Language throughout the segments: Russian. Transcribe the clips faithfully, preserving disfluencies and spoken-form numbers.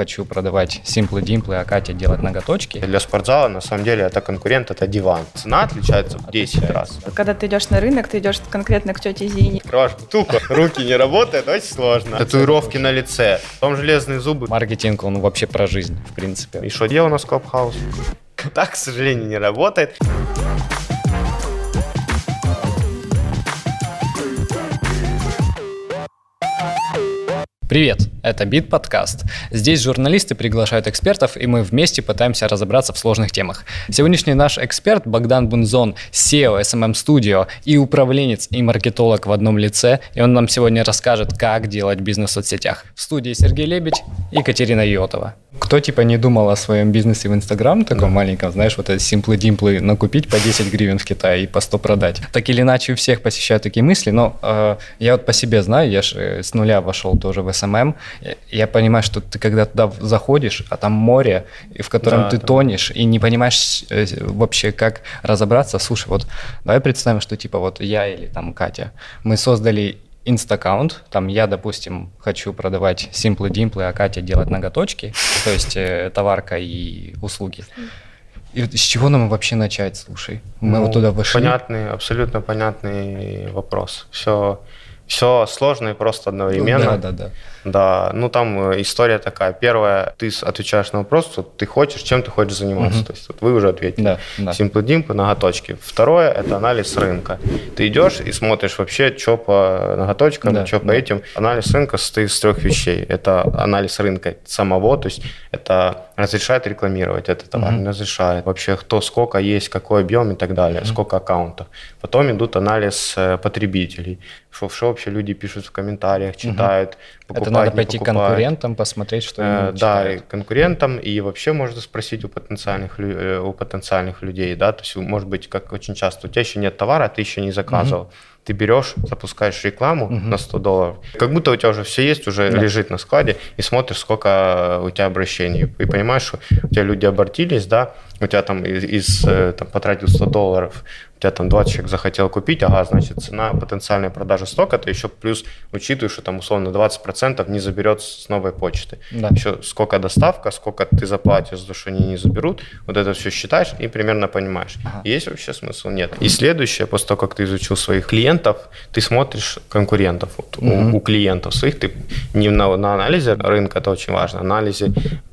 хочу продавать Simple Dimple, а Катя делать ноготочки. Для спортзала, на самом деле, это конкурент, это диван. Цена отличается в десять раз. Когда ты идешь на рынок, ты идешь конкретно к тете Зине. Открываешь бутылку, руки не работают, очень сложно. Татуировки на лице, потом железные зубы. Маркетинг, он вообще про жизнь, в принципе. И что дело у нас Clubhouse? Так, к сожалению, не работает. Привет, это Битподкаст. Здесь журналисты приглашают экспертов, и мы вместе пытаемся разобраться в сложных темах. Сегодняшний наш эксперт Богдан Бунзон, си и о эс эм эм Studio и управленец, и маркетолог в одном лице, и он нам сегодня расскажет, как делать бизнес в соцсетях. В студии Сергей Лебедь и Екатерина Йотова. Кто типа не думал о своем бизнесе в Инстаграм, таком да. маленьком, знаешь, вот эти симплы-димплы накупить по десять гривен в Китае и по сто продать. Так или иначе у всех посещают такие мысли, но э, я вот по себе знаю, я же с нуля вошел тоже в эс эм эм, я понимаю, что ты когда туда заходишь, а там море, в котором да, ты там тонешь, и не понимаешь вообще, как разобраться. Слушай, вот давай представим, что типа вот я или там Катя, мы создали инстаккаунт, там я, допустим, хочу продавать Simple Dimple, а Катя делать ноготочки, то есть э, товарка и услуги. И с чего нам вообще начать, слушай? Мы ну, вот туда вышли. Понятный, абсолютно понятный вопрос. Все... Все сложно и просто одновременно. Да, да, да. Да, ну там история такая. Первое, ты отвечаешь на вопрос, что ты хочешь, чем ты хочешь заниматься. Угу. То есть вот вы уже ответили. Да, да. Simple Dimple, ноготочки. Второе, это анализ рынка. Ты идешь и смотришь вообще, что по ноготочкам, да, что да. по этим. Анализ рынка состоит из трех вещей. Это анализ рынка самого, то есть это разрешает рекламировать этот товар, угу. не разрешает. Вообще кто, сколько есть, какой объем и так далее, угу. сколько аккаунтов. Потом идут анализ потребителей. Что, что вообще люди пишут в комментариях, читают, угу. покупают, это надо пойти к конкурентам, посмотреть, что они э, да, и конкурентам, и вообще можно спросить у потенциальных, у потенциальных людей, да, то есть, может быть, как очень часто, у тебя еще нет товара, ты еще не заказывал, угу. ты берешь, запускаешь рекламу угу. на сто долларов, как будто у тебя уже все есть, уже да. лежит на складе, и смотришь, сколько у тебя обращений, и понимаешь, что у тебя люди обратились, да, у тебя там, из, там потратил сто долларов, у тебя там двадцать человек захотел купить, ага, значит, цена потенциальной продажи столько, ты еще плюс учитываешь, что там условно двадцать процентов не заберет с новой почты. Да. Еще сколько доставка, сколько ты заплатишь, за что они не заберут, вот это все считаешь и примерно понимаешь, ага. есть вообще смысл, нет. И следующее, после того, как ты изучил своих клиентов, ты смотришь конкурентов. Вот mm-hmm. у, у клиентов своих, ты не на, на анализе рынка, это очень важно, анализе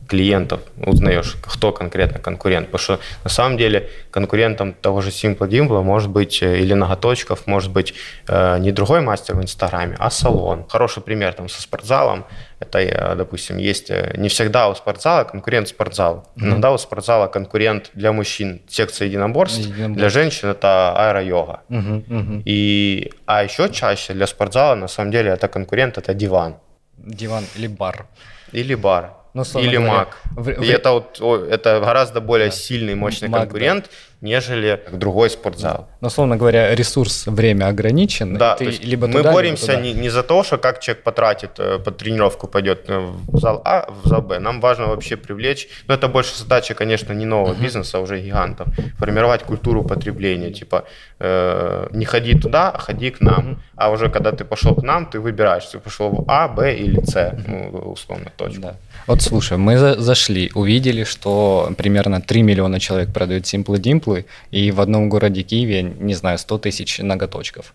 клиентов узнаешь, кто конкретно конкурент. Потому что на самом деле конкурентом того же Simple Dimple может быть или ноготочков, может быть э, не другой мастер в Инстаграме, а салон. Хороший пример там со спортзалом. Это, допустим, есть не всегда у спортзала конкурент спортзала. Mm-hmm. Иногда у спортзала конкурент для мужчин секция единоборств, единоборств. Для женщин это аэро-йога. Mm-hmm. Mm-hmm. И, а еще чаще для спортзала на самом деле это конкурент, это диван. Диван или бар. Или бар. Ну, или маг. В... И это, вот, это гораздо более да. сильный, мощный маг, конкурент, да. нежели другой спортзал. Но, условно говоря, ресурс, время ограничен. Да, ты либо мы туда, боремся либо не, не за то, что как человек потратит, под тренировку пойдет в зал А, в зал Б. Нам важно вообще привлечь, но это больше задача, конечно, не нового uh-huh. бизнеса, а уже гигантов, формировать культуру потребления. Типа э, не ходи туда, а ходи к нам. Uh-huh. А уже когда ты пошел к нам, ты выбираешь, ты пошел в А, Б или С, uh-huh. ну, условно, точку. Да. Вот слушай, мы за- зашли, увидели, что примерно три миллиона человек продают Simple Dimple, и в одном городе Киеве, не знаю, сто тысяч ноготочков.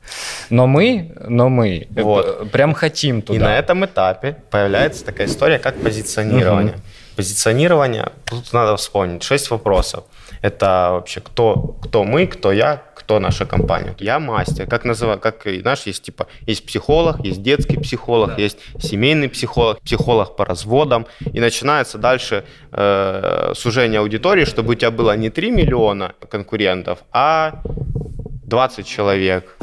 Но мы, но мы вот. прям хотим туда. И на этом этапе появляется такая история, как позиционирование. Угу. Позиционирование, тут надо вспомнить, шесть вопросов. Это вообще кто, кто мы, кто я, кто наша компания. Я мастер, как называю, как, знаешь, есть типа, есть психолог, есть детский психолог, да. есть семейный психолог, психолог по разводам. И начинается дальше э, сужение аудитории, чтобы у тебя было не три миллиона конкурентов, а двадцать человек.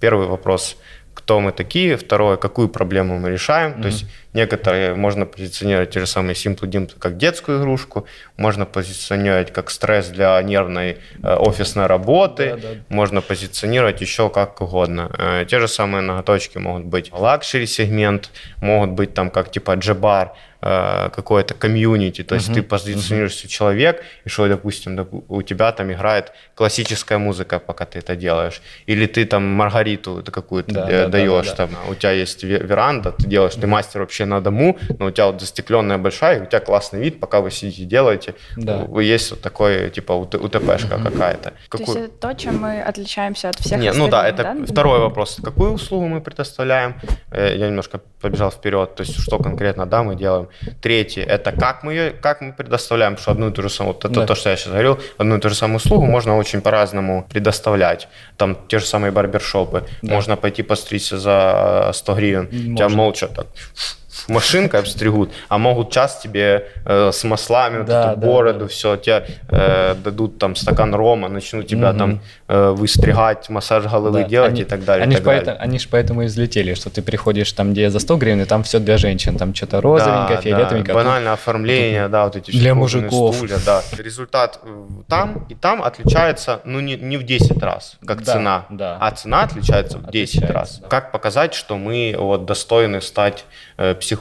Первый вопрос. Кто мы такие, второе, какую проблему мы решаем. Mm-hmm. То есть некоторые можно позиционировать те же самые Simple Dimple как детскую игрушку, можно позиционировать как стресс для нервной э, офисной работы, mm-hmm. можно позиционировать еще как угодно. Э, те же самые ноготочки могут быть лакшери-сегмент, могут быть там как типа джебар, какое-то комьюнити, то есть uh-huh. ты позиционируешься uh-huh. человек, и что, допустим, у тебя там играет классическая музыка, пока ты это делаешь, или ты там Маргариту какую-то да, даешь, да, да, да, да. Там, у тебя есть веранда, ты делаешь, ты мастер вообще на дому, но у тебя вот застекленная большая, и у тебя классный вид, пока вы сидите делаете, да. есть вот такой, типа, УТПшка uh-huh. какая-то. Какую... То есть это то, чем мы отличаемся от всех. Не, ну да, это да? второй вопрос. Какую услугу мы предоставляем? Я немножко побежал вперед, то есть что конкретно, да, мы делаем. Третье, это как мы, ее, как мы предоставляем, что одну и ту же самую, вот это да. то, что я сейчас говорил, одну и ту же самую услугу можно очень по-разному предоставлять. Там те же самые барбершопы, да. можно пойти постричься за сто гривен, можно. Тебя молча так... машинкой обстригут, а могут час тебе э, с маслами, да, вот эту да, бороду, да. все, тебе э, дадут там стакан рома, начнут тебя угу. там э, выстригать, массаж головы да. делать они, и так далее. Они, так далее. Поэтому, они же поэтому и взлетели, что ты приходишь там, где за сто гривен, и там все для женщин, там что-то розовенькое, да, фиолетовенькое. Да. Банальное оформление, тут, да, вот эти все. Для мужиков. Стулья, да. Результат там и там отличается, ну не, не в десять раз, как да, цена, да. а цена отличается в десять раз. Да. Как показать, что мы вот достойны стать э, психологам,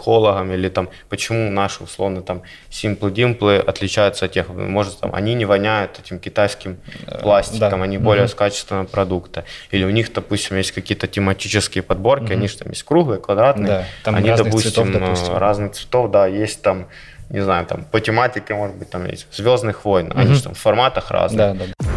или там, почему наши, условно, там, Simple Dimple отличаются от тех, может, там, они не воняют этим китайским пластиком, да. они более угу. с качественного продукта, или у них, допустим, есть какие-то тематические подборки, угу. они же там есть круглые, квадратные, да. там они, допустим, цветов, допустим, разных цветов, да, есть там, не знаю, там, по тематике, может быть, там есть «Звездных войн», угу. они же там в форматах разных. Да, да.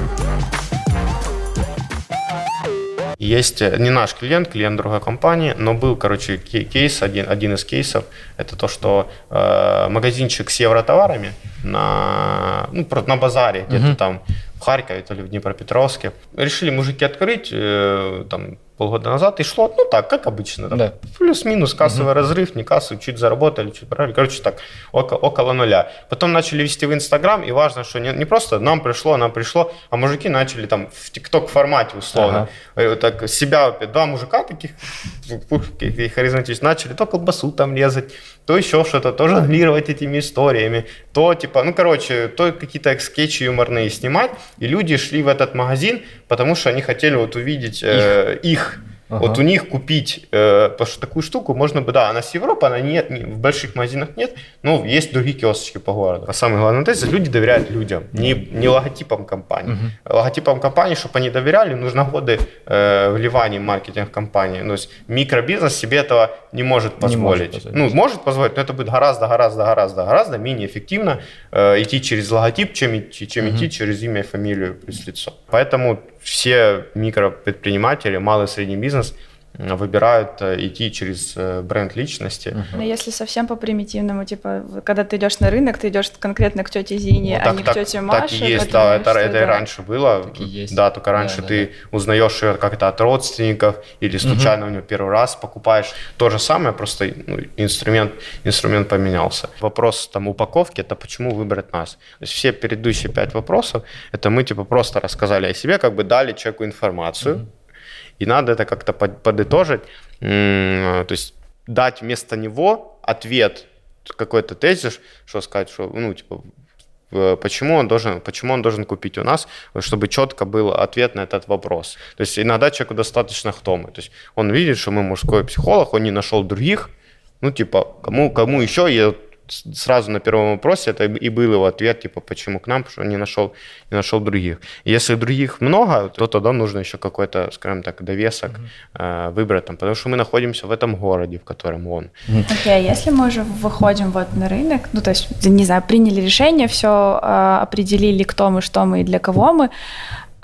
Есть не наш клиент, клиент другой компании, но был, короче, кейс, один, один из кейсов, это то, что э, магазинчик с евротоварами на, ну, на базаре, где-то uh-huh. там в Харькове, то ли в Днепропетровске, решили мужики открыть, э, там, полгода назад, и шло, ну, так, как обычно, там, да. плюс-минус, кассовый uh-huh. разрыв, не кассовый, чуть заработали, чуть прорали, короче, так, около, около нуля. Потом начали вести в Инстаграм, и важно, что не, не просто нам пришло, нам пришло, а мужики начали там в ТикТок-формате, условно, uh-huh. так, себя, два мужика таких, харизматичных, начали то колбасу там резать, то еще что-то, то жонглировать этими историями, то, типа, ну, короче, то какие-то скетчи юморные снимать, и люди шли в этот магазин, потому что они хотели вот увидеть э, их, их Ага. Вот у них купить э, потому что такую штуку можно бы, да, она с Европы, она нет, не, в больших магазинах нет, но есть другие киосочки по городу. А самый главный тезис – люди доверяют людям, не, не логотипам компании. Угу. Логотипам компании, чтобы они доверяли, нужно годы э, вливаний в маркетинг компании. То есть микробизнес себе этого не может позволить. Не может позволить. Ну, может позволить, но это будет гораздо, гораздо, гораздо, гораздо менее эффективно э, идти через логотип, чем идти, чем угу. идти через имя, фамилию, плюс лицо. Поэтому все микропредприниматели, малый и средний бизнес выбирают идти через бренд личности. Но если совсем по-примитивному, типа, когда ты идешь на рынок, ты идешь конкретно к тете Зине, ну, так, а не так, к тете Маше. Так и есть, да, это, это да. и раньше было. Есть. Да, только раньше да, ты да, да. узнаешь ее как-то от родственников или случайно угу. у нее первый раз покупаешь. То же самое, просто ну, инструмент, инструмент поменялся. Вопрос там упаковки – это почему выбрать нас. То есть все предыдущие пять вопросов – это мы типа просто рассказали о себе, как бы дали человеку информацию, угу. и надо это как-то подытожить, то есть дать вместо него ответ, какой-то тезис, что сказать, что, ну, типа, почему он должен, почему он должен купить у нас, чтобы четко был ответ на этот вопрос. То есть иногда человеку достаточно кто мы. То есть он видит, что мы мужской психолог, он не нашел других, ну, типа, кому, кому еще, и сразу на первом вопросе это и был его ответ, типа, почему к нам, потому что он не нашел, не нашел других. Если других много, то тогда нужно еще какой-то, скажем так, довесок mm-hmm. э, выбрать, там, потому что мы находимся в этом городе, в котором он. Окей, okay, если мы уже выходим вот на рынок, ну, то есть, не знаю, приняли решение, все э, определили, кто мы, что мы и для кого мы,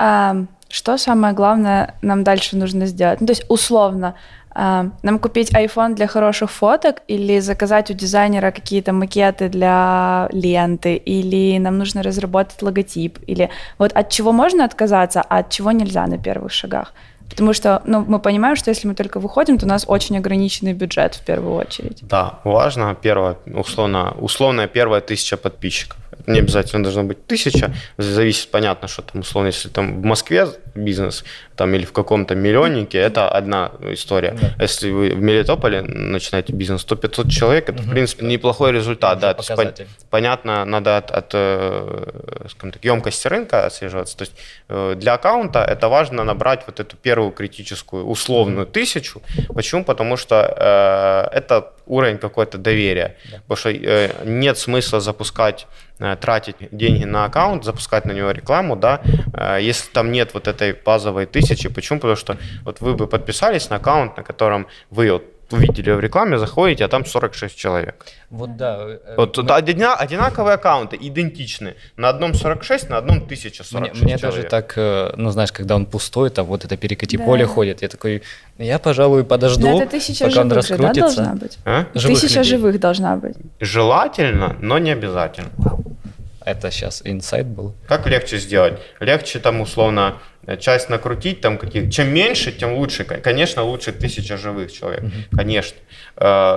э, что самое главное нам дальше нужно сделать? Ну, то есть, условно, нам купить iPhone для хороших фоток или заказать у дизайнера какие-то макеты для ленты, или нам нужно разработать логотип, или вот от чего можно отказаться, а от чего нельзя на первых шагах. Потому что ну, мы понимаем, что если мы только выходим, то у нас очень ограниченный бюджет в первую очередь. Да, важно первое, условно, условная первая тысяча подписчиков. Не обязательно должно быть тысяча, зависит, понятно, что там, условно, если там в Москве бизнес там, или в каком-то миллионнике, это одна история. Да. Если вы в Мелитополе начинаете бизнес, то пятьсот человек, это, угу. в принципе, неплохой результат. Да, то есть, понятно, надо от, от скажем так, емкости рынка отслеживаться. То есть для аккаунта это важно набрать вот эту первую первую критическую условную тысячу. Почему? Потому что э, это уровень какой-то доверия. Да. Потому что э, нет смысла запускать, э, тратить деньги на аккаунт, запускать на него рекламу, да, э, если там нет вот этой базовой тысячи. Почему? Потому что вот вы бы подписались на аккаунт, на котором вы вот увидели в рекламе, заходите, а там сорок шесть человек. Вот да. Вот, мы... одинаковые аккаунты, идентичные. На одном сорок шесть, на одном тысяча сорок шесть. Мне, мне даже так, ну знаешь, когда он пустой, там вот это перекати да. поле ходит. Я такой, я, пожалуй, подожду, но это тысяча пока он раскрутится. Же, да, быть? А? Живых тысяча людей. Живых должна быть. Желательно, но не обязательно. Это сейчас инсайт был. Как легче сделать? Легче там условно часть накрутить, там какие, чем меньше, тем лучше. Конечно, лучше тысяча живых человек, mm-hmm. конечно.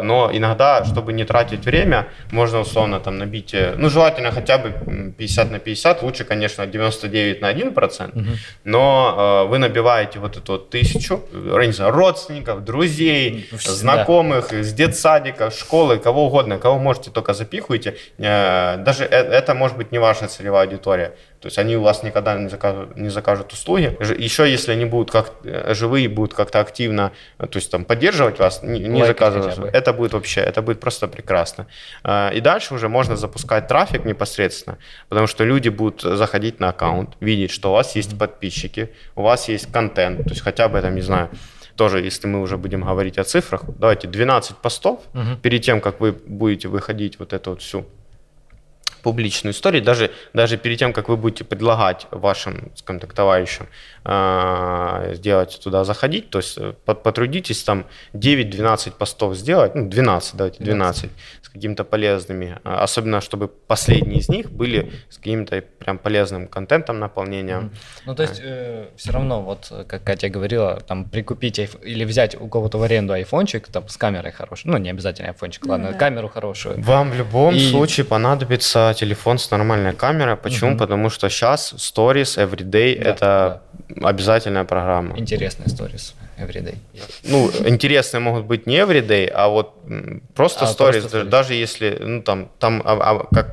Но иногда, чтобы не тратить время, можно условно там набить, ну желательно хотя бы пятьдесят на пятьдесят, лучше, конечно, девяносто девять на один процент, mm-hmm. но вы набиваете вот эту вот тысячу, не знаю, родственников, друзей, mm-hmm. знакомых, из детсадика, школы, кого угодно, кого можете только запихуете. Даже это может быть не ваша целевая аудитория. То есть они у вас никогда не закажут, не закажут услуги. Еще если они будут как живые, будут как-то активно, то есть там поддерживать вас, не, не заказывать, это будет вообще, это будет просто прекрасно. И дальше уже можно запускать трафик непосредственно, потому что люди будут заходить на аккаунт, видеть, что у вас есть подписчики, у вас есть контент, то есть хотя бы там, не знаю, тоже, если мы уже будем говорить о цифрах, давайте двенадцать постов, угу. перед тем, как вы будете выходить вот эту вот всю публичную историю, даже, даже перед тем, как вы будете предлагать вашим контактовающим э, сделать туда заходить, то есть потрудитесь там девять-двенадцать постов сделать, ну двенадцать, давайте двенадцать, двенадцать с какими-то полезными, особенно чтобы последние из них были с каким-то прям полезным контентом, наполнением. Ну то есть э, все равно, вот как Катя говорила, там прикупить айф... или взять у кого-то в аренду айфончик там с камерой хорошей, ну не обязательно айфончик, ладно, mm-hmm. камеру хорошую. Вам в любом И... случае понадобится телефон с нормальной камерой. Почему? Угу. Потому что сейчас Stories Everyday да, – это да. обязательная программа. Интересные Stories Everyday. Ну, интересные могут быть не Everyday, а вот просто а, Stories, просто даже, даже если, ну, там, там а, а, как…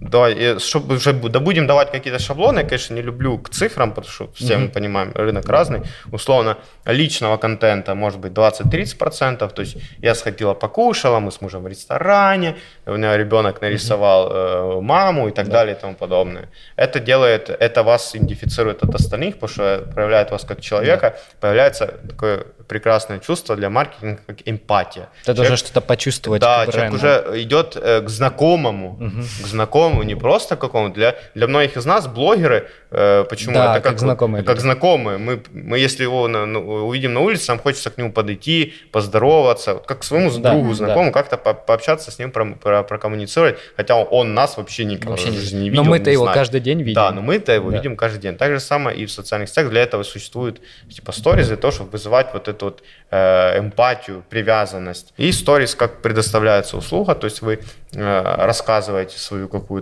Давай, чтобы уже, да будем давать какие-то шаблоны, я, конечно, не люблю к цифрам, потому что все мы понимаем, рынок разный. Условно, личного контента может быть двадцать-тридцать процентов, то есть я сходила покушала, мы с мужем в ресторане, у меня ребенок нарисовал э, маму и так да. далее и тому подобное. Это делает, это вас идентифицирует от остальных, потому что проявляет вас как человека, да. появляется такое прекрасное чувство для маркетинга, как эмпатия. Ты должен что-то почувствовать. Да, человек правильно. Уже идет э, к знакомому, угу. к знакомому. Не просто какому-то, для, для многих из нас блогеры, э, почему да, это как, как, знакомые, как знакомые, мы, мы если его на, ну, увидим на улице, нам хочется к нему подойти, поздороваться, как к своему да, другу, знакомому, да. как-то по, пообщаться с ним, про, про, прокоммуницировать, хотя он, он нас вообще никак вообще не, не видел. Но мы-то его знает. Каждый день видим. Да, но мы-то его да. видим каждый день. Так же самое и в социальных сетях, для этого существуют типа сторис, для того, чтобы вызывать вот эту вот э, эмпатию, привязанность. И сторис как предоставляется услуга, то есть вы э, рассказываете свою какую-то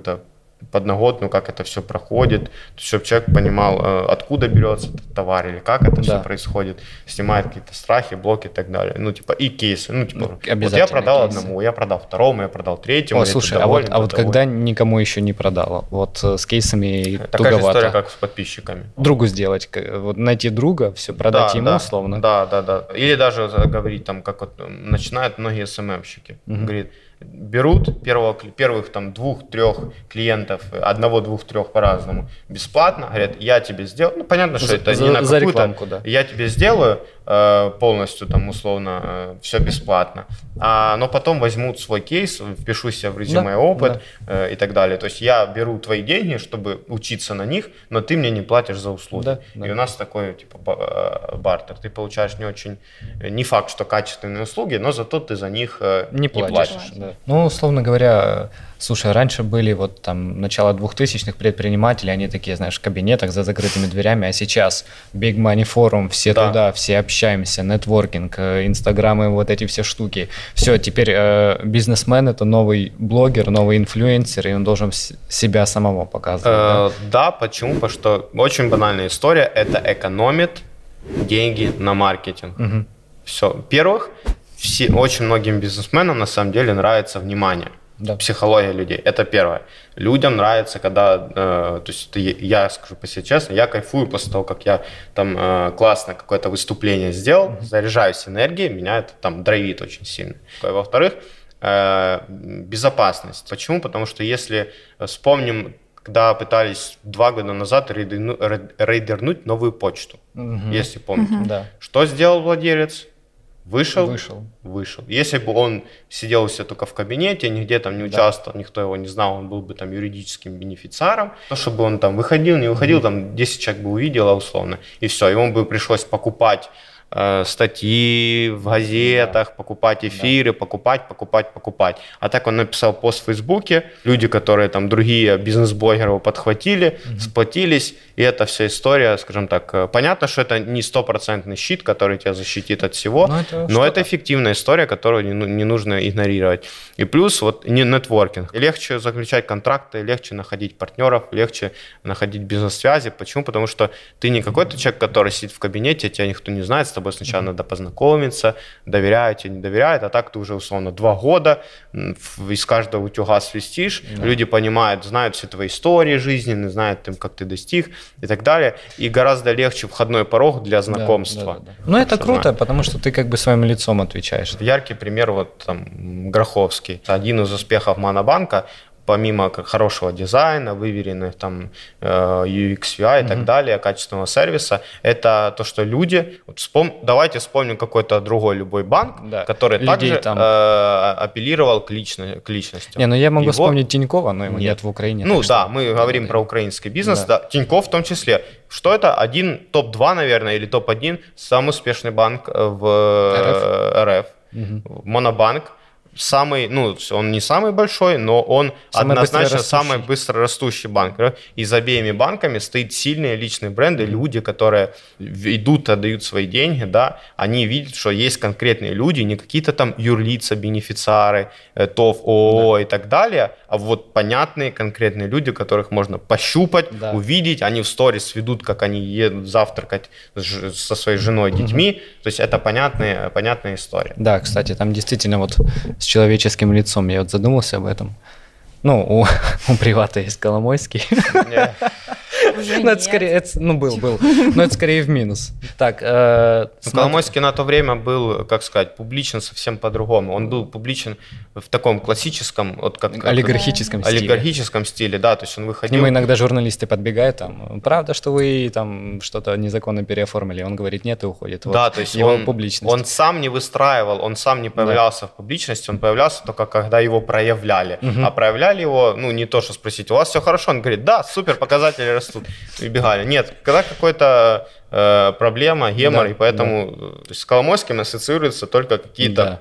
подноготную, как это все проходит, чтобы человек понимал, откуда берется этот товар или как это да. все происходит, снимает какие-то страхи, блоки и так далее. Ну, типа, и кейсы. Ну, типа, ну, вот я продал кейсы. Одному, я продал второму, я продал третьему. О, слушай, а вот, а вот когда никому еще не продала? Вот с кейсами туговато. Такая же история, как с подписчиками. Другу сделать, вот найти друга, все, продать да, ему, да, словно. Да, да, да. Или даже говорить, там, как вот начинают многие эс эм эм-щики. Угу. Говорит, берут первого, первых там двух-трех клиентов, одного-двух-трех по-разному, бесплатно, говорят, я тебе сделаю, ну понятно, что за, это за, не на какую-то, рекламку, да. я тебе сделаю э, полностью там условно э, все бесплатно, а, но потом возьмут свой кейс, впишу себе в резюме да, опыт да. э, и так далее, то есть я беру твои деньги, чтобы учиться на них, но ты мне не платишь за услуги, да, да. и у нас такой типа бартер, ты получаешь не очень, не факт, что качественные услуги, но зато ты за них э, не, не платишь. платишь да. Ну, условно говоря, слушай, раньше были вот там начало двухтысячных предпринимателей, они такие, знаешь, в кабинетах за закрытыми дверями, а сейчас Big Money Forum, все да. туда, все общаемся, нетворкинг, инстаграмы, вот эти все штуки. Все, теперь э, бизнесмен – это новый блогер, новый инфлюенсер, и он должен себя самого показывать. Э, да? да, почему? Потому что очень банальная история – это экономит деньги на маркетинг. Угу. Все, во-первых… Все, очень многим бизнесменам на самом деле нравится внимание. да. Психология людей. Это первое. Людям нравится, когда, э, то есть я скажу по себе честно, я кайфую после того, как я там э, классно какое-то выступление сделал, mm-hmm. заряжаюсь энергией, меня это там драйвит очень сильно. Во-вторых, э, безопасность. Почему? Потому что если вспомним, когда пытались два года назад рейдерну, рейдернуть новую почту, mm-hmm. если помните, mm-hmm. что сделал владелец? Вышел, вышел, вышел. Если бы он сидел у себя только в кабинете, нигде там не участвовал, да. никто его не знал, он был бы там юридическим бенефициаром. То, чтобы он там выходил, не выходил, mm-hmm. там десять человек бы увидело условно, и все. Ему бы пришлось покупать э, статьи в газетах, да. покупать эфиры, да. покупать, покупать, покупать. А так он написал пост в Фейсбуке, люди, которые там другие бизнес-блогеры его подхватили, mm-hmm. сплотились, и эта вся история, скажем так, понятно, что это не стопроцентный щит, который тебя защитит от всего, но это, но это эффективная история, которую не, не нужно игнорировать. И плюс вот не нетворкинг. Легче заключать контракты, легче находить партнеров, легче находить бизнес-связи. Почему? Потому что ты не какой-то человек, который сидит в кабинете, тебя никто не знает, с тобой сначала mm-hmm. надо познакомиться, доверяют тебе, не доверяют, а так ты уже условно два года из каждого утюга свистишь, mm-hmm. люди понимают, знают все твои истории жизненные, знают, тем, как ты достиг, и так далее, и гораздо легче входной порог для знакомства. Да, да, да. Ну это круто, да. потому что ты как бы своим лицом отвечаешь. Яркий пример вот там Гроховский. Один из успехов Монобанка, помимо хорошего дизайна, выверенных там ю экс, ю ай и mm-hmm. так далее, качественного сервиса, это то, что люди... Вот вспом... Давайте вспомним какой-то другой любой банк, да. который людей также там... э, апеллировал к, лично... к личности. Не, ну я могу его... вспомнить Тинькова, но его нет, нет в Украине. Ну да, что... мы там говорим про украинский бизнес, да. Да. Тиньков в том числе. Что это? Один, топ-два, наверное, или топ-один самый успешный банк в РФ, РФ. Mm-hmm. Монобанк. Самый, ну, он не самый большой, но он самый однозначно быстро самый быстро растущий банк. И за обеими банками стоит сильные личные бренды, люди, которые идут, отдают свои деньги, да, они видят, что есть конкретные люди, не какие-то там юрлица, бенефициары, ТОВ, ООО да. и так далее, а вот понятные конкретные люди, которых можно пощупать, да. увидеть, они в сторис ведут, как они едут завтракать со своей женой, детьми, угу. то есть это понятные, понятная история. Да, кстати, там действительно вот... с человеческим лицом. Я вот задумался об этом. Ну, у, у привата есть Коломойский. Ну, это скорее, это, ну, был, был. Но это скорее в минус. Так, э, смотри. Коломойский на то время был, как сказать, публичен совсем по-другому. Он был публичен в таком классическом, вот как... олигархическом стиле. Олигархическом стиле, да, то есть он выходил... К нему иногда журналисты подбегают, там, правда, что вы там что-то незаконно переоформили? Он говорит, нет, и уходит. Вот. Да, то есть его он, публичность. Он сам не выстраивал, он сам не появлялся да. в публичности, он появлялся только когда его проявляли. Угу. А проявляли его, ну, не то, что спросить, у вас все хорошо? Он говорит, да, супер, показатели растут. Тут убегали. Нет, когда какая-то э, проблема, гемор, да, и поэтому да. то есть с Коломойским ассоциируются только какие-то да.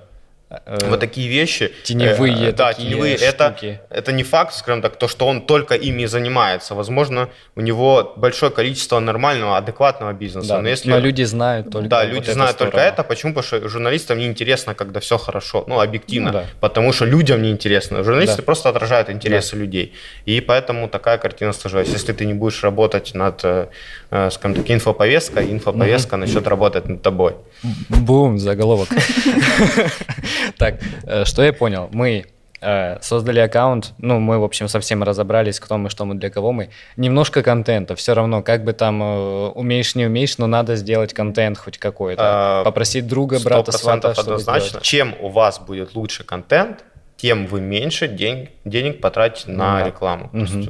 вот такие вещи. Теневые, э, да, теневые штуки. Это, это не факт, скажем так, то, что он только ими занимается. Возможно, у него большое количество нормального, адекватного бизнеса. Да, но, если, но люди знают только да, вот люди знают только это. Почему? Потому что журналистам неинтересно, когда все хорошо, ну, объективно. Ну, да. Потому что людям неинтересно. Журналисты да. просто отражают интересы да. людей. И поэтому такая картина сложилась. Если ты не будешь работать над, скажем так, инфоповесткой, инфоповестка угу. начнет работать над тобой. Бум, заголовок. Так, что я понял, мы э, создали аккаунт, ну, мы, в общем, совсем разобрались, кто мы, что мы, для кого мы. Немножко контента, все равно, как бы там э, умеешь, не умеешь, но надо сделать контент хоть какой-то. Попросить друга, брата, свата, чтобы сделать. Чем у вас будет лучше контент, тем вы меньше день, денег потратите на да. рекламу. Угу. То есть,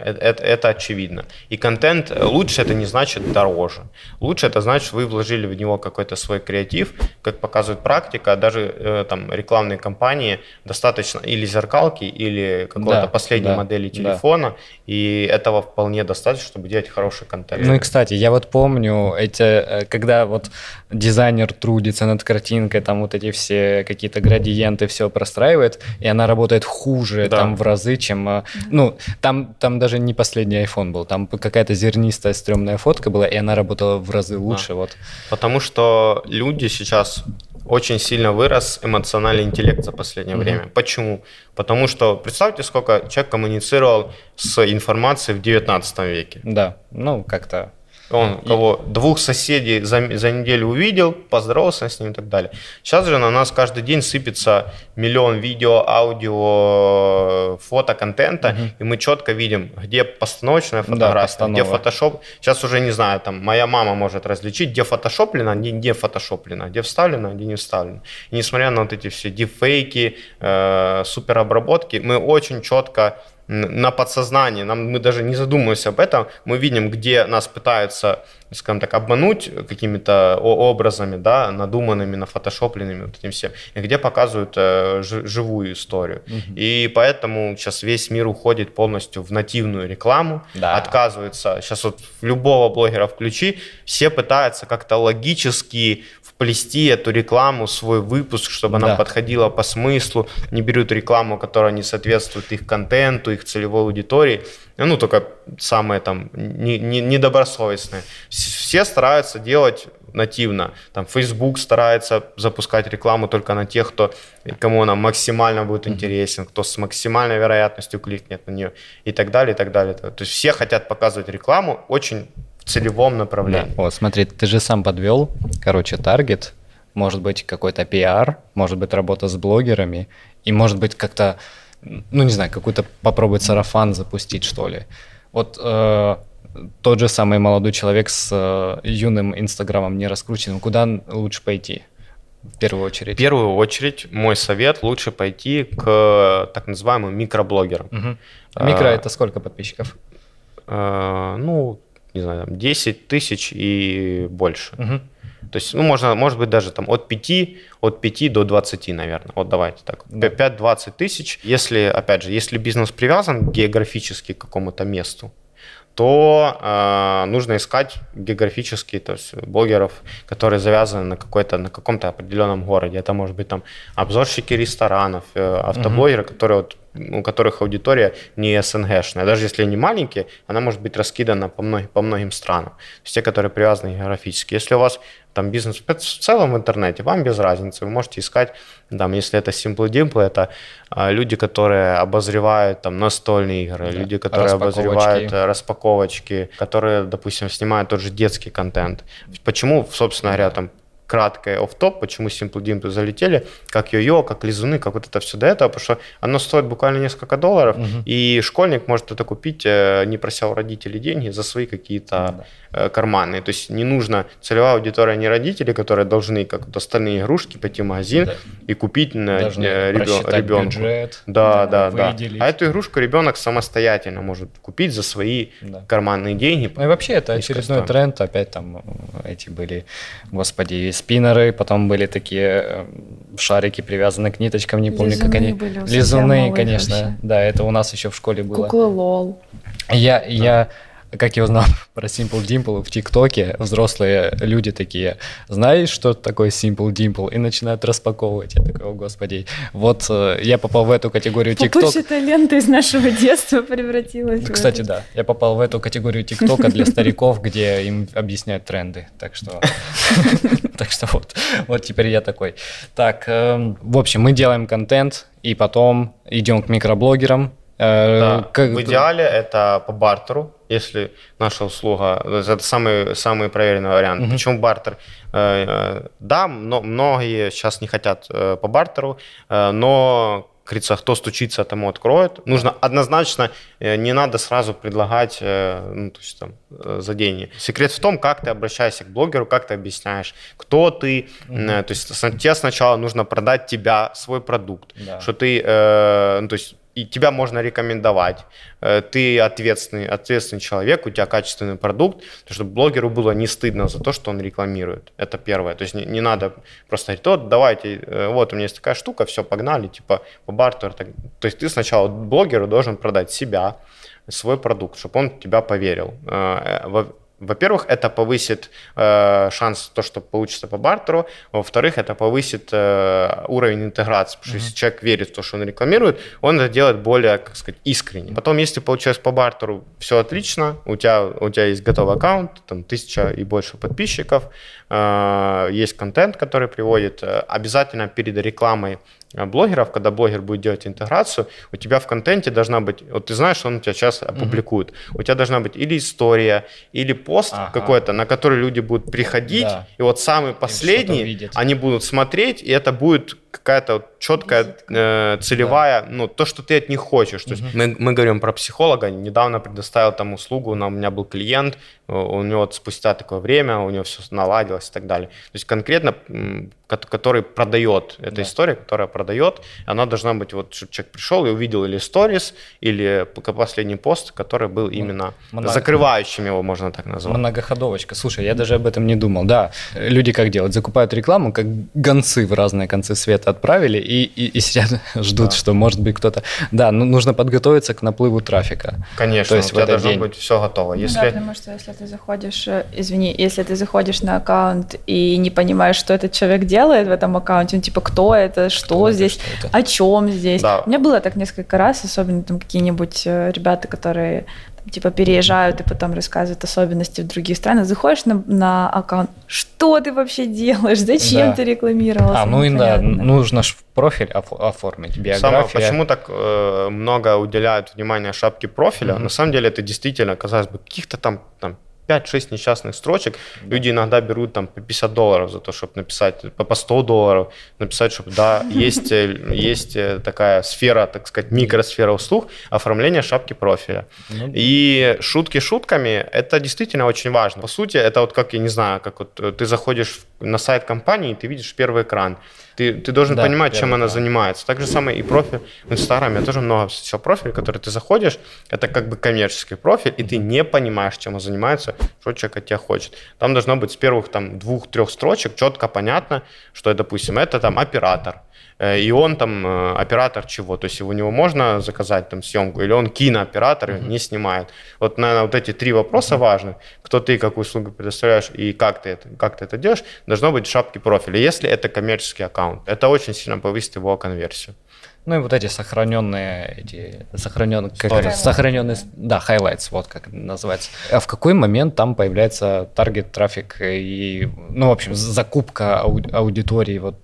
это, это очевидно. И контент лучше — это не значит дороже. Лучше — это значит, что вы вложили в него какой-то свой креатив, как показывает практика, даже там рекламные кампании достаточно или зеркалки, или какой-то да, последней да, модели телефона, да. и этого вполне достаточно, чтобы делать хороший контент. Ну и, кстати, я вот помню, эти, когда вот дизайнер трудится над картинкой, там вот эти все какие-то градиенты все простраивает, и она работает хуже да. там в разы, чем... Ну, там, там даже не последний айфон был, там какая-то зернистая стрёмная фотка была, и она работала в разы лучше. Да. Вот. Потому что люди сейчас... Очень сильно вырос эмоциональный интеллект за последнее mm-hmm. время. Почему? Потому что, представьте, сколько человек коммуницировал с информацией в девятнадцатом веке. Да, ну как-то... Он кого? Двух соседей за, за неделю увидел, поздоровался с ним и так далее. Сейчас же на нас каждый день сыпется миллион видео, аудио, фото, контента, mm-hmm. и мы четко видим, где постановочная фотография, да, где фотошоп. Сейчас уже не знаю, там моя мама может различить, где фотошоплено, где не фотошоплено, где вставлено, где не вставлено. И несмотря на вот эти все дипфейки, э, суперобработки, мы очень четко... на подсознании, нам, мы даже не задумываемся об этом, мы видим, где нас пытаются, скажем так, обмануть какими-то образами, да, надуманными, нафотошопленными, вот этим всем, и где показывают э, ж, живую историю. Угу. И поэтому сейчас весь мир уходит полностью в нативную рекламу, да. Отказывается, сейчас вот любого блогера включи, все пытаются как-то логически вплести эту рекламу, свой выпуск, чтобы она да. подходила по смыслу, не берут рекламу, которая не соответствует их контенту, их целевой аудитории, ну, только самые там недобросовестные. Все стараются делать нативно. Там Facebook старается запускать рекламу только на тех, кто, кому она максимально будет интересен, кто с максимальной вероятностью кликнет на нее и так далее, и так далее. То есть все хотят показывать рекламу очень в целевом направлении. Да. О, смотри, ты же сам подвел, короче, таргет, может быть, какой-то пиар, может быть, работа с блогерами и, может быть, как-то ну, не знаю, какой-то попробовать сарафан запустить, что ли. Вот э, тот же самый молодой человек с э, юным инстаграмом не раскрученным, куда лучше пойти в первую очередь? В первую очередь мой совет – лучше пойти к так называемым микроблогерам. Угу. А микро – это сколько подписчиков? А, ну, не знаю, там десять тысяч и больше. Угу. То есть, ну, можно, может быть, даже там от пяти, от пяти до двадцати, наверное. Вот давайте так, пять-двадцать тысяч. Если, опять же, если бизнес привязан географически к какому-то месту, то э, нужно искать географически, то есть блогеров, которые завязаны на, какой-то, на каком-то определенном городе. Это, может быть, там обзорщики ресторанов, э, автоблогеры, угу. которые вот, у которых аудитория не СНГшная. Даже если они маленькие, она может быть раскидана по, многим, по многим странам. То есть те, которые привязаны географически. Если у вас там бизнес в целом в интернете, вам без разницы. Вы можете искать, там, если это Simple Dimple, это а, люди, которые обозревают там, настольные игры, да. люди, которые распаковочки. обозревают распаковочки, которые, допустим, снимают тот же детский контент. Почему, собственно говоря, там краткое офф-топ, почему Simple Dimple залетели, как йо-йо, как лизуны, как вот это все до этого, потому что оно стоит буквально несколько долларов, угу. и школьник может это купить, не прося у родителей деньги, за свои какие-то да. карманы. То есть не нужно, целевая аудитория не родители, которые должны, как вот остальные игрушки, пойти в магазин да. и купить ребенку. ребенку. Бюджет, да, да, да. А эту игрушку ребенок самостоятельно может купить за свои да. карманные деньги. Ну и вообще это очередной тренд, опять там эти были, господи, есть спиннеры, потом были такие шарики, привязанные к ниточкам, не помню, лизуны как они. Были, лизуны, конечно. Вообще. Да, это у нас еще в школе было. Куклы лол. Я, да. я, как я узнал про Simple Dimple в ТикТоке, взрослые люди такие, знаешь, что такое Simple Dimple? И начинают распаковывать. Я такой, о господи. Вот я попал в эту категорию ТикТок. Попущая-то лента из нашего детства превратилась. Кстати, да. Я попал в эту категорию ТикТока для стариков, где им объясняют тренды. Так что... Так что вот, вот теперь я такой. Так, э, в общем, мы делаем контент и потом идем к микроблогерам. Э, да. Как... В идеале это по бартеру, если наша услуга, это самый, самый проверенный вариант. Угу. Причем бартер, э, да, но многие сейчас не хотят э, по бартеру, э, но... говорится, кто стучится, тому откроет. Нужно однозначно, не надо сразу предлагать ну, то есть, там, за деньги. Секрет в том, как ты обращаешься к блогеру, как ты объясняешь, кто ты. Mm-hmm. То есть тебе сначала нужно продать тебя, свой продукт, да. что ты, э, ну, то есть, и тебя можно рекомендовать. Ты ответственный, ответственный человек, у тебя качественный продукт, чтобы блогеру было не стыдно за то, что он рекламирует. Это первое. То есть не, не надо просто говорить, вот, давайте, вот у меня есть такая штука, все, погнали, типа по бартеру. То есть ты сначала блогеру должен продать себя, свой продукт, чтобы он в тебя поверил. Во-первых, это повысит э, шанс, то, что получится по бартеру. Во-вторых, это повысит э, уровень интеграции. Потому что mm-hmm. если человек верит в то, что он рекламирует, он это делает более, как сказать, искренне. Потом, если получилось по бартеру, все отлично, у тебя, у тебя есть готовый аккаунт, там тысяча и больше подписчиков, э, есть контент, который приводит. Обязательно перед рекламой блогеров, когда блогер будет делать интеграцию, у тебя в контенте должна быть, вот ты знаешь, что он у тебя сейчас опубликует, угу. у тебя должна быть или история, или пост ага. какой-то, на который люди будут приходить, да. и вот самый последний, они будут смотреть, и это будет какая-то вот четкая э, целевая, да. ну, то, что ты от них хочешь. То угу. есть мы, мы говорим про психолога, недавно предоставил там услугу, у меня был клиент, у него вот спустя такое время, у него все наладилось и так далее. То есть конкретно, который продает, эта да. история, которая продает, она должна быть, вот человек пришел и увидел или сторис, или последний пост, который был именно Много... закрывающим его, можно так назвать. Многоходовочка. Слушай, я даже об этом не думал. Да, люди как делают? Закупают рекламу, как гонцы в разные концы света отправили и, и, и сидят, ждут, да. что может быть кто-то... Да, ну, нужно подготовиться к наплыву трафика. Конечно, то есть у тебя должно день... быть все готово. Если... Да, потому что если ты заходишь, извини, если ты заходишь на аккаунт и не понимаешь, что этот человек делает, делает в этом аккаунте, ну, типа, кто это, что, кто здесь, это, что о чем здесь. Да. У меня было так несколько раз, особенно там какие-нибудь ребята, которые там, типа, переезжают и потом рассказывают особенности в других странах. Заходишь на, на аккаунт, что ты вообще делаешь, зачем да. ты рекламировался? А, ну и да, нужно ж профиль оформить, биографию. Само, почему так э, много уделяют внимания шапке профиля? Mm-hmm. На самом деле это действительно, казалось бы, каких-то там... там пять-шесть несчастных строчек, да. люди иногда берут там по пятьдесят долларов за то, чтобы написать, по сто долларов написать, чтобы да, есть, есть такая сфера, так сказать, микросфера услуг, оформление шапки профиля. Ну, и шутки шутками, это действительно очень важно. По сути, это вот как, я не знаю, как вот ты заходишь на сайт компании, и ты видишь первый экран. Ты, ты должен да, понимать, чем она да. занимается. Так же самое и профиль в Инстаграме. Тоже много всего профилей, которые ты заходишь, это как бы коммерческий профиль, и ты не понимаешь, чем он занимается, что человек от тебя хочет. Там должно быть с первых там, двух-трех строчек четко понятно, что, допустим, это там оператор. И он там оператор чего? То есть у него можно заказать там съемку, или он кинооператор, mm-hmm. не снимает. Вот, наверное, вот эти три вопроса mm-hmm. важны. Кто ты, какую услугу предоставляешь, и как ты это, как ты это делаешь, должно быть в шапке профиля, если это коммерческий аккаунт. Это очень сильно повысит его конверсию. Ну и вот эти сохраненные, эти сохраненные, как это, сохраненные, да, highlights, вот как это называется. А в какой момент там появляется таргет, трафик и, ну, в общем, закупка аудитории, вот.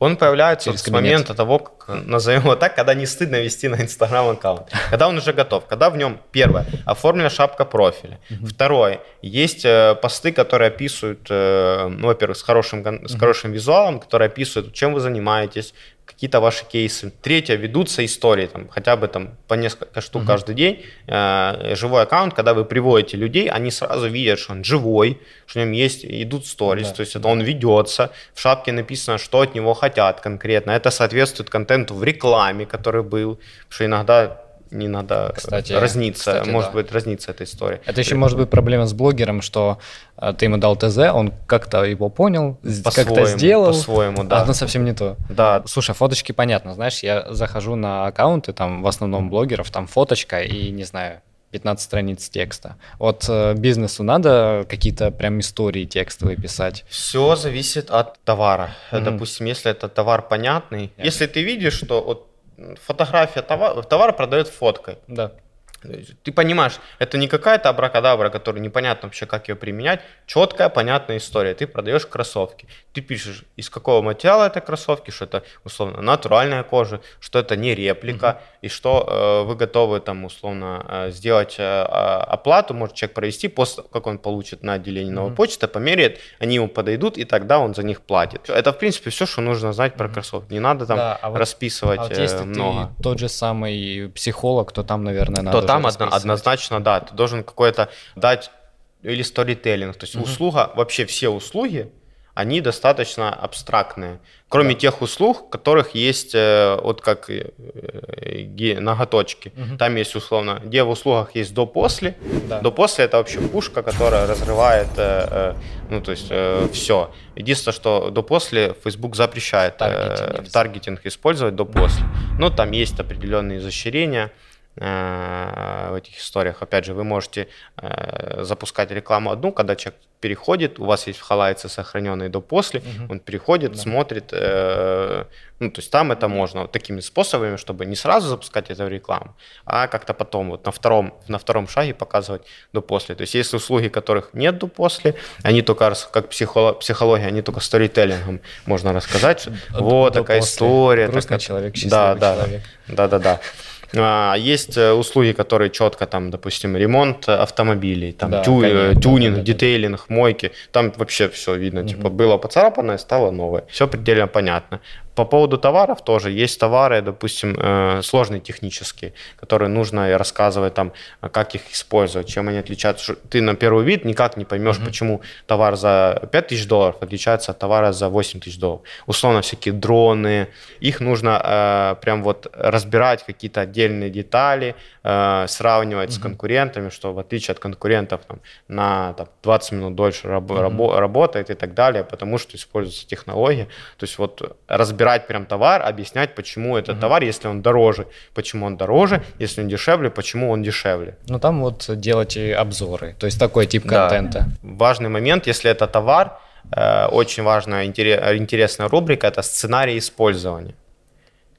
Он появляется вот с момента того, как, назовем его так, когда не стыдно вести на Инстаграм аккаунт. Когда он уже готов, когда в нем, первое, оформлена шапка профиля. Mm-hmm. Второе, есть э, посты, которые описывают, э, ну, во-первых, с хорошим, mm-hmm. с хорошим визуалом, которые описывают, чем вы занимаетесь, какие-то ваши кейсы. Третье, ведутся истории, там, хотя бы там, по несколько штук mm-hmm. каждый день. Э, живой аккаунт, когда вы приводите людей, они сразу видят, что он живой, что в нем есть, идут сторис, mm-hmm. то есть это он ведется, в шапке написано, что от него хотят конкретно. Это соответствует контенту в рекламе, который был, потому что иногда... не надо кстати, разниться, кстати, может да. быть, разниться эта история. Это еще может быть проблема с блогером, что ты ему дал ТЗ, он как-то его понял, по как-то своему, сделал, по-своему, да. а оно совсем не то. Да. Слушай, фоточки понятно, знаешь, я захожу на аккаунты, там в основном блогеров, там фоточка и, не знаю, пятнадцать страниц текста. Вот бизнесу надо какие-то прям истории текстовые писать? Все зависит от товара. Mm-hmm. Допустим, если это товар понятный, yeah. если ты видишь, что... вот фотография товара, товар продает фоткой. Да. Ты понимаешь, это не какая-то абракадабра, которая непонятно вообще, как ее применять. Четкая, понятная история. Ты продаешь кроссовки. Ты пишешь, из какого материала это кроссовки, что это, условно, натуральная кожа, что это не реплика, uh-huh. и что э, вы готовы, там, условно, э, сделать э, оплату, может человек провести, после того, как он получит на отделение новой uh-huh. почты, померяет, они ему подойдут, и тогда он за них платит. Это, в принципе, все, что нужно знать про uh-huh. кроссовки. Не надо там да, а вот, расписывать а вот если э, много. Ты тот же самый психолог, то там, наверное, надо... То там однозначно, да, ты должен какой-то дать или сторителлинг, то есть угу. услуга, вообще все услуги, они достаточно абстрактные, кроме да. тех услуг, которых есть, вот как ноготочки, угу. там есть условно, где в услугах есть до-после, да. до-после это вообще пушка, которая разрывает, ну то есть все. Единственное, что до-после Facebook запрещает таргетинг, в таргетинг использовать до-после, но там есть определенные изощрения. в этих историях. Опять же, вы можете запускать рекламу одну, когда человек переходит, у вас есть в халайце сохраненные до-после, угу. он переходит, да. смотрит, ну, то есть там это можно вот такими способами, чтобы не сразу запускать эту рекламу, а как-то потом вот на втором, на втором шаге показывать до-после. То есть есть услуги, которых нет до-после, они только, как психолог, психология, они только сторителлингом можно рассказать, вот такая история. Грустный человек, счастливый человек. Да-да-да. Есть услуги, которые четко, там, допустим, ремонт автомобилей, там, да, тю, конечно, тюнинг, да, да, детейлинг, мойки, там вообще все видно, угу. типа было поцарапанное, стало новое, все предельно понятно. По поводу товаров тоже есть товары, допустим, сложные технические, которые нужно рассказывать, там, как их использовать, чем они отличаются. Ты на первый вид никак не поймешь, mm-hmm. почему товар за пять тысяч долларов отличается от товара за восемь тысяч долларов. Условно всякие дроны, их нужно э, прям вот разбирать, какие-то отдельные детали, э, сравнивать mm-hmm. с конкурентами, что в отличие от конкурентов там, на там, двадцать минут дольше раб- mm-hmm. работает и так далее, потому что используются технологии. То есть вот разбирать брать прям товар, объяснять, почему этот mm-hmm. товар, если он дороже, почему он дороже, если он дешевле, почему он дешевле. Ну, там вот делать и обзоры, то есть такой тип да. контента. Важный момент, если это товар, э, очень важная интерес, интересная рубрика, это сценарий использования.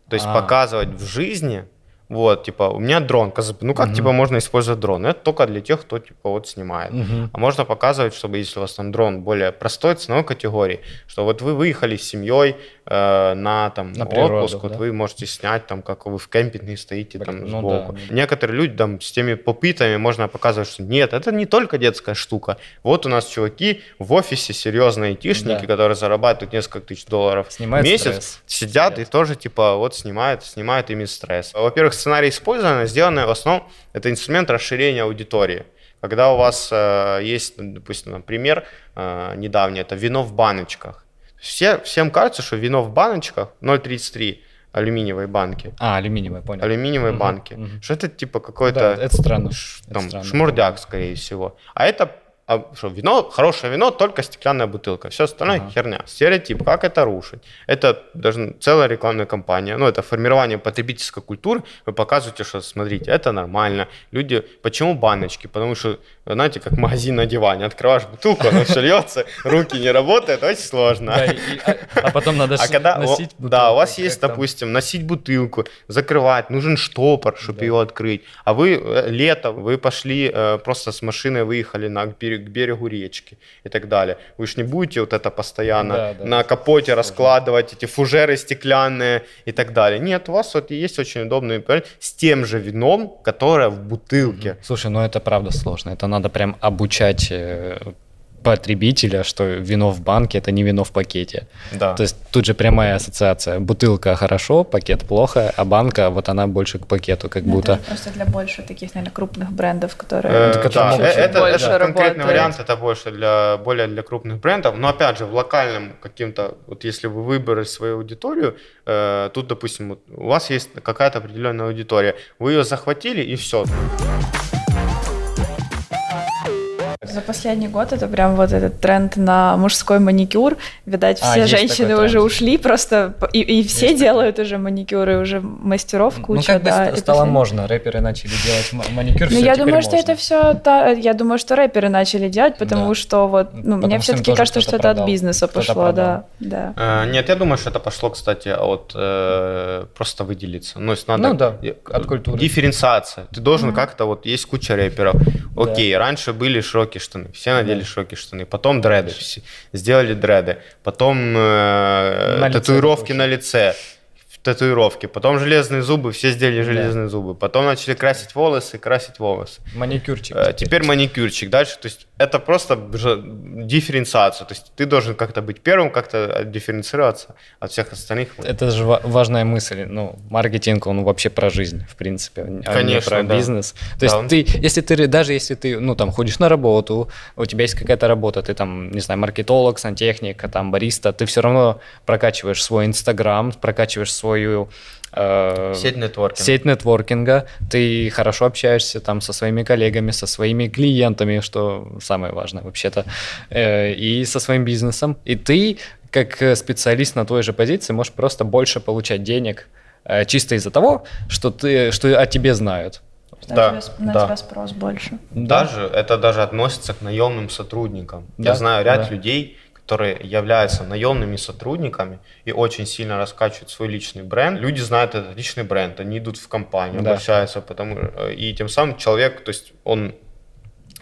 То есть А-а-а. показывать в жизни, вот, типа, у меня дрон, ну как, mm-hmm. типа, можно использовать дрон? Это только для тех, кто, типа, вот снимает. Mm-hmm. А можно показывать, чтобы, если у вас там дрон более простой ценовой категории, что вот вы выехали с семьей э, на, там, на природу, отпуск, да? вот вы можете снять, там, как вы в кемпинге стоите, Блин, там, сбоку. Ну, да. Некоторые люди, там, с теми попытами можно показывать, что нет, это не только детская штука. Вот у нас чуваки в офисе, серьезные айтишники, да. которые зарабатывают несколько тысяч долларов снимает в месяц, стресс. сидят Привет. и тоже, типа, вот снимают, снимают ими стресс. Во-первых, сценарий использования, сделанный в основном, это инструмент расширения аудитории. Когда у вас э, есть, допустим, пример э, недавний, это вино в баночках. Все, всем кажется, что вино в баночках ноль тридцать три алюминиевой банки. А, алюминиевой, понял. Алюминиевой угу, банки. Угу. Что это типа какой-то да, это странно. Ш, там, это странно. Шмурдяк, скорее всего. А это а, что, вино, хорошее вино, только стеклянная бутылка. Все остальное ага. херня. Стереотип, как это рушить? Это даже целая рекламная кампания. Ну, это формирование потребительской культуры. Вы показываете, что, смотрите, это нормально. Люди, почему баночки? Потому что, знаете, как магазин на диване. Открываешь бутылку, она все льется, руки не работают, очень сложно. А потом надо носить бутылку. Да, у вас есть, допустим, носить бутылку, закрывать, нужен штопор, чтобы ее открыть. А вы лето, вы пошли просто с машины, выехали на берег, к берегу речки и так далее. Вы же не будете вот это постоянно да, да, на капоте сложно. раскладывать, эти фужеры стеклянные и так далее. Нет, у вас вот есть очень удобный вариант с тем же вином, которое в бутылке. Слушай, ну это правда сложно. Это надо прям обучать потребителя, что вино в банке – это не вино в пакете. Да. То есть тут же прямая ассоциация. Бутылка хорошо, пакет плохо, а банка, вот она больше к пакету как да, будто. Это просто для больше таких, наверное, крупных брендов, которые… Э, да, это, больше это конкретный вариант, это больше для, более для крупных брендов. Но опять же, в локальном каким-то, вот если вы выбрали свою аудиторию, э, тут, допустим, вот у вас есть какая-то определенная аудитория, вы ее захватили и все. За последний год это прям вот этот тренд на мужской маникюр. Видать, все а, женщины уже ушли просто, и, и все есть делают такой. Уже маникюры, уже мастеров куча. Ну, как бы да, стало последний... можно, рэперы начали делать маникюр, ну, все я думаю, можно. Что это все, та... я думаю, что рэперы начали делать, потому да. что вот, ну, потому мне все-таки кажется, что это от бизнеса кто-то пошло, да. да. А, нет, я думаю, что это пошло, кстати, от э, просто выделиться. Ну, есть, надо ну, да, от культуры. Дифференциация. Ты должен mm-hmm. как-то, вот есть куча рэперов. Окей, да. раньше были широкие штаны. Все надели да. широкие штаны. Потом дреды. Все. Сделали дреды. Потом э, на татуировки лице, на лице. Татуировки. Потом железные зубы. Все сделали да. железные зубы. Потом начали красить волосы. Красить волосы. Маникюрчик. Э, теперь маникюрчик. Дальше. То есть это просто дифференциация. То есть ты должен как-то быть первым, как-то дифференцироваться от всех остальных. Это же важная мысль. Ну, маркетинг, он вообще про жизнь, в принципе. Конечно, а не про да. бизнес. То да, есть он... ты, если ты, даже если ты, ну, там, ходишь на работу, у тебя есть какая-то работа, ты там, не знаю, маркетолог, сантехник, там, бариста, ты все равно прокачиваешь свой Инстаграм, прокачиваешь свою... Сеть нетворкинга. Сеть нетворкинга. Ты хорошо общаешься там со своими коллегами, со своими клиентами, что самое важное вообще-то, и со своим бизнесом. И ты, как специалист на той же позиции, можешь просто больше получать денег чисто из-за того, что, ты, что о тебе знают. Что да, тебя, на да. тебя спрос больше. Даже, да. Это даже относится к наемным сотрудникам. Да? Я знаю ряд да. людей, которые являются наемными сотрудниками и очень сильно раскачивают свой личный бренд. Люди знают этот личный бренд, они идут в компанию, да. обращаются, потому, и тем самым человек, то есть он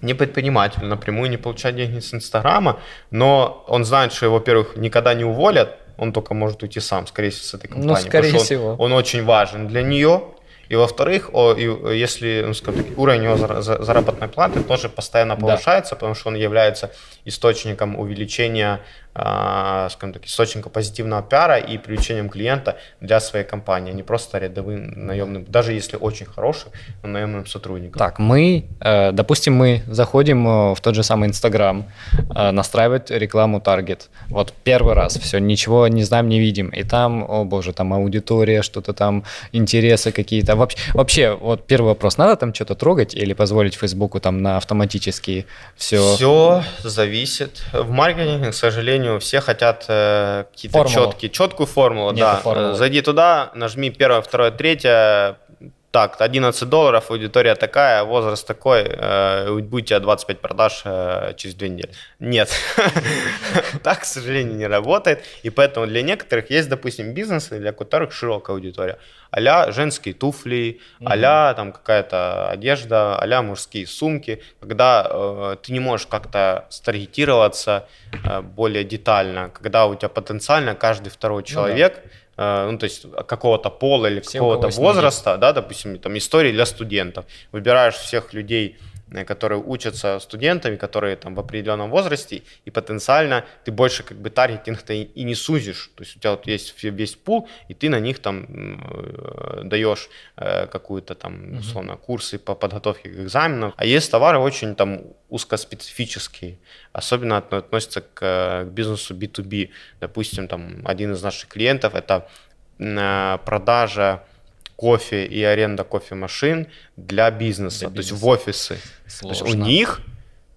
не предприниматель, напрямую не получает деньги с Инстаграма, но он знает, что его, во-первых, никогда не уволят, он только может уйти сам, скорее всего, с этой компании. Ну, скорее всего. Он, он очень важен для нее. И во-вторых, о, и, если, ну, скажем так, уровень его заработной платы тоже постоянно повышается, да. потому что он является источником увеличения, э, скажем так, источником позитивного пиара и привлечением клиента для своей компании, не просто рядовым наемным, даже если очень хорошим наемным сотрудником. Так, мы, э, допустим, мы заходим в тот же самый Инстаграм, э, настраивать рекламу Таргет. Вот первый раз, все, ничего не знаем, не видим. И там, о боже, там аудитория, что-то там, интересы какие-то. Вообще, вообще, вот первый вопрос, надо там что-то трогать или позволить Фейсбуку там на автоматически все? Все зависит. В маркетинге, к сожалению, все хотят э, какие-то четкие, четкую формулу. Нет, да. формулы. Зайди туда, нажми первое, второе, третье, так, одиннадцать долларов, аудитория такая, возраст такой, э, будет у тебя двадцать пять продаж э, через две недели. Нет, так, к сожалению, не работает. И поэтому для некоторых есть, допустим, бизнесы, для которых широкая аудитория. А-ля женские туфли, mm-hmm. а-ля там какая-то одежда, а-ля мужские сумки, когда э, ты не можешь как-то старгетироваться э, более детально, когда у тебя потенциально каждый второй человек, ну, да. э, ну то есть какого-то пола или всем какого-то возраста, да, допустим, там истории для студентов, выбираешь всех людей, которые учатся студентами, которые там в определенном возрасте, и потенциально ты больше как бы таргетинг-то и, и не сузишь. То есть у тебя вот есть весь пул, и ты на них там э, даешь э, какую-то там, условно, курсы по подготовке к экзаменам. А есть товары очень там узкоспецифические, особенно относятся к, к бизнесу би ту би. Допустим, там один из наших клиентов – это э, продажа кофе и аренда кофемашин для бизнеса, для бизнеса. То есть в офисы. Сложно. То есть у них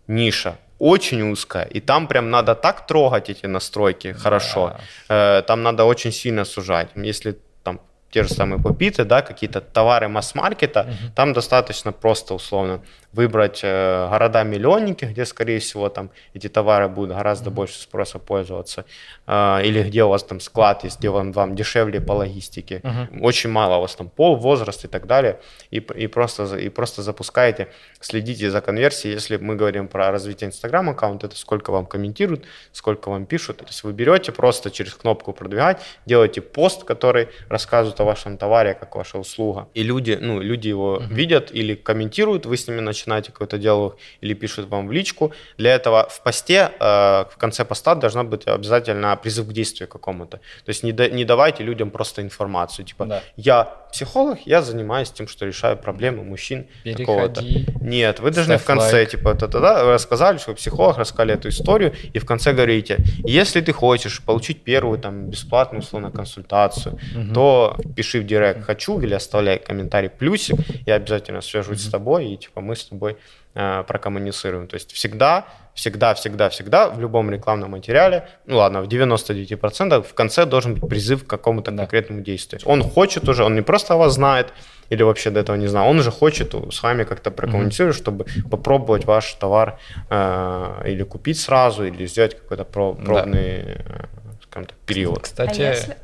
ниша очень узкая, и там прям надо так трогать эти настройки, да. хорошо, э, там надо очень сильно сужать. Если там те же самые попиты, да, какие-то товары масс-маркета, угу. там достаточно просто условно выбрать э, города-миллионники, где, скорее всего, там эти товары будут гораздо угу. больше спроса пользоваться, э, или где у вас там склад есть, где вам, вам дешевле по логистике. Угу. Очень мало у вас там пол, возраст и так далее, и, и, просто, и просто запускаете, следите за конверсией. Если мы говорим про развитие Инстаграм-аккаунта, это сколько вам комментируют, сколько вам пишут. То есть вы берете, просто через кнопку «Продвигать», делаете пост, который рассказывает о вашем товаре, как ваша услуга. И люди, ну, люди его uh-huh. видят или комментируют, вы с ними начинаете какой-то диалог, или пишут вам в личку. Для этого в посте, э, в конце поста должна быть обязательно призыв к действию какому-то. То есть не, да, не давайте людям просто информацию. Типа, да. я психолог, я занимаюсь тем, что решаю проблемы мужчин такого-то. Нет, вы должны в конце, лайк. типа, да, рассказали, что вы психолог, рассказали эту историю, и в конце говорите, если ты хочешь получить первую там бесплатную, условно, консультацию, uh-huh. то пиши в директ «хочу» или оставляй комментарий «плюсик», я обязательно свяжусь mm-hmm. с тобой, и типа мы с тобой э, прокоммуницируем. То есть всегда, всегда, всегда, всегда в любом рекламном материале, ну ладно, в девяносто девять процентов в конце должен быть призыв к какому-то да. конкретному действию. Он хочет уже, он не просто вас знает или вообще до этого не знал, он уже хочет с вами как-то прокоммуницировать, mm-hmm. чтобы попробовать ваш товар э, или купить сразу, или сделать какой-то проб- пробный да. скажем так, период. Кстати... А если...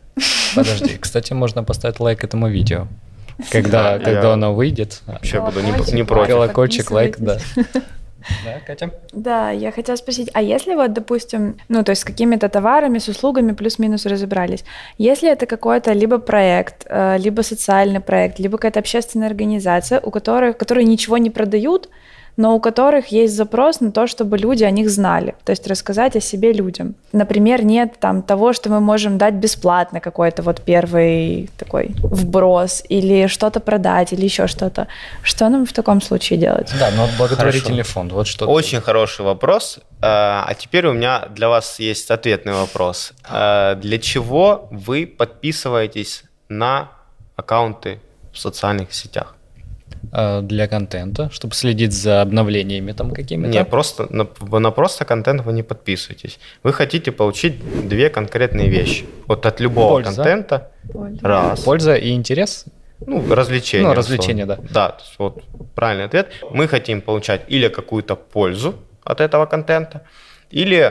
Подожди, кстати, можно поставить лайк этому видео, когда, да, когда я... оно выйдет. Вообще буду не, не против. Колокольчик, лайк, да. Да, Катя? Да, я хотела спросить, а если вот, допустим, ну, то есть с какими-то товарами, с услугами плюс-минус разобрались, если это какой-то либо проект, либо социальный проект, либо какая-то общественная организация, у которых, которые ничего не продают, но у которых есть запрос на то, чтобы люди о них знали, то есть рассказать о себе людям. Например, нет там того, что мы можем дать бесплатно какой-то вот первый такой вброс, или что-то продать, или еще что-то. Что нам в таком случае делать? Да, но благотворительный фонд, вот что-то. Очень хороший вопрос. А теперь у меня для вас есть ответный вопрос. Для чего вы подписываетесь на аккаунты в социальных сетях? Для контента, чтобы следить за обновлениями там какими-то? Нет, просто, на, на просто контент вы не подписываетесь. Вы хотите получить две конкретные вещи. Вот от любого Польза. контента. Польза. Раз. Польза и интерес? Ну, развлечение. Ну, развлечение, да. Да, вот правильный ответ. Мы хотим получать или какую-то пользу от этого контента, или э,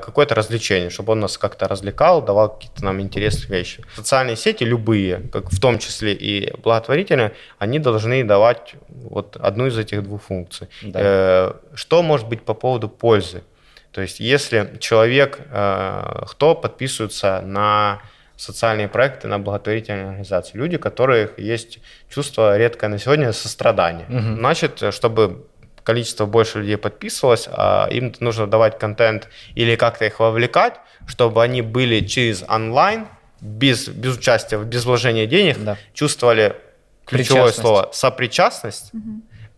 какое-то развлечение, чтобы он нас как-то развлекал, давал какие-то нам интересные вещи. Социальные сети любые, как в том числе и благотворительные, они должны давать вот одну из этих двух функций. Да. Э, что может быть по поводу пользы? То есть если человек, э, кто подписывается на социальные проекты, на благотворительные организации, люди, у которых есть чувство редкое на сегодня сострадание. Угу. Значит, чтобы количество больше людей подписывалось, а им нужно давать контент или как-то их вовлекать, чтобы они были через онлайн, без, без участия, без вложения денег, да. чувствовали ключевое слово сопричастность угу.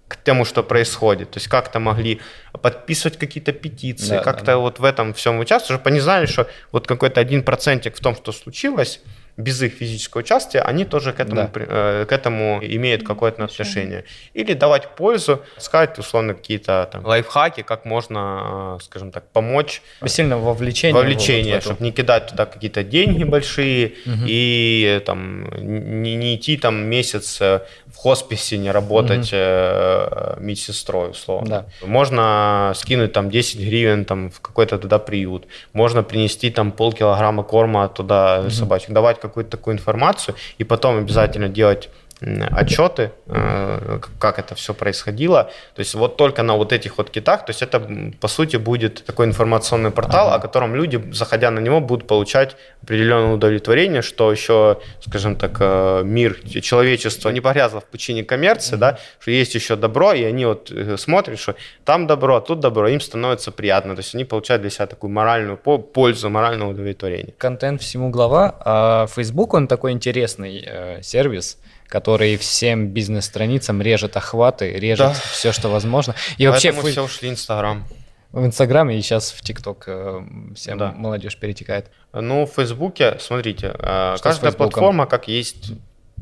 к тому, что происходит. То есть как-то могли подписывать какие-то петиции, да, как-то да, вот да. в этом всем участвовать, чтобы они знали, что вот какой-то один процентик в том, что случилось, без их физического участия, они тоже к этому, да. э, к этому имеют какое-то отношение. Или давать пользу, сказать, условно, какие-то там лайфхаки, как можно, скажем так, помочь. Сильно вовлечение. Вовлечение, чтобы не кидать туда какие-то деньги большие угу. и там, не, не идти там месяц в хосписе, не работать угу. э, медсестрой, условно. Да. Можно скинуть там десять гривен там, в какой-то туда приют, можно принести там полкилограмма корма туда угу. собачьим, давать какую-то такую информацию, и потом обязательно делать отчеты, как это все происходило. То есть вот только на вот этих вот китах, то есть это, по сути, будет такой информационный портал, ага. о котором люди, заходя на него, будут получать определенное удовлетворение, что еще, скажем так, мир, человечество не погрязло в пучине коммерции, да, что есть еще добро, и они вот смотрят, что там добро, тут добро, им становится приятно. То есть они получают для себя такую моральную пользу, моральное удовлетворение. Контент всему глава, а Facebook, он такой интересный э, сервис, который всем бизнес-страницам режет охваты, режет да. все, что возможно. И вообще фу... все ушли в Инстаграм. В Инстаграм и сейчас в ТикТок вся да. молодежь перетекает. Ну, в Фейсбуке, смотрите, что каждая платформа, как есть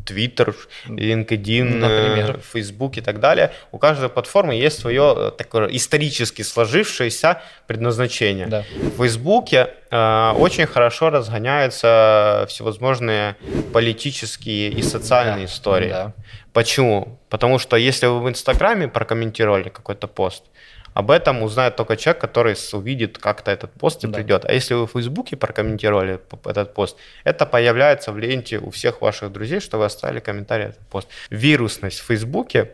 Твиттер, LinkedIn, например, Facebook и так далее, у каждой платформы есть свое такое исторически сложившееся предназначение. Да. В Фейсбуке э, очень хорошо разгоняются всевозможные политические и социальные да. истории. Да. Почему? Потому что если вы в Инстаграме прокомментировали какой-то пост, об этом узнает только человек, который увидит как-то этот пост и да. придет. А если вы в Фейсбуке прокомментировали этот пост, это появляется в ленте у всех ваших друзей, что вы оставили комментарий этот пост. Вирусность в Фейсбуке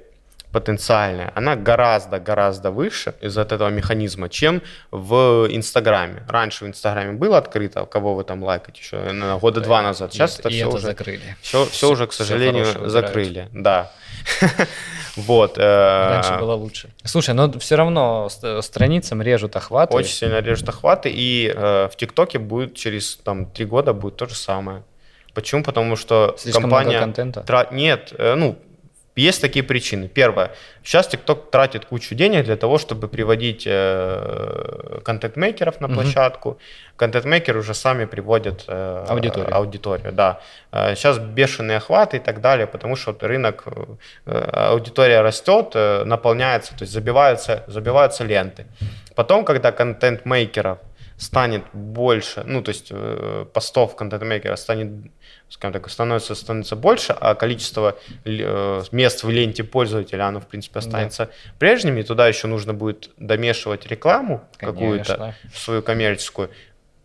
потенциальная, она гораздо-гораздо выше из-за этого механизма, чем в Инстаграме. Раньше в Инстаграме было открыто, кого вы там лайкать еще, наверное, года два назад. Сейчас это, все, это уже, закрыли. Все, все, все уже, к сожалению, закрыли. Да. Вот. Раньше было лучше. Слушай, но все равно страницам режут охваты. Очень сильно режут охваты, и в ТикТоке будет через там три года будет то же самое. Почему? Потому что слишком компания... много контента? Нет, ну... Есть такие причины. Первое. Сейчас TikTok тратит кучу денег для того, чтобы приводить э, контент-мейкеров на площадку. Mm-hmm. Контент-мейкеры уже сами приводят э, аудиторию. аудиторию да. Сейчас бешеные охваты и так далее, потому что рынок, э, аудитория растет, э, наполняется, то есть забиваются, забиваются ленты. Потом, когда контент-мейкеров станет больше, ну то есть э, постов контент-мейкера станет, скажем так, становится, становится больше, а количество э, мест в ленте пользователя, оно в принципе останется да. прежним, и туда еще нужно будет домешивать рекламу какую-то, свою коммерческую.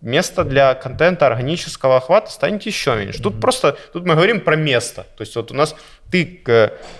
Место для контента органического охвата станет еще меньше. Тут mm-hmm. просто, тут мы говорим про место. То есть вот у нас ты,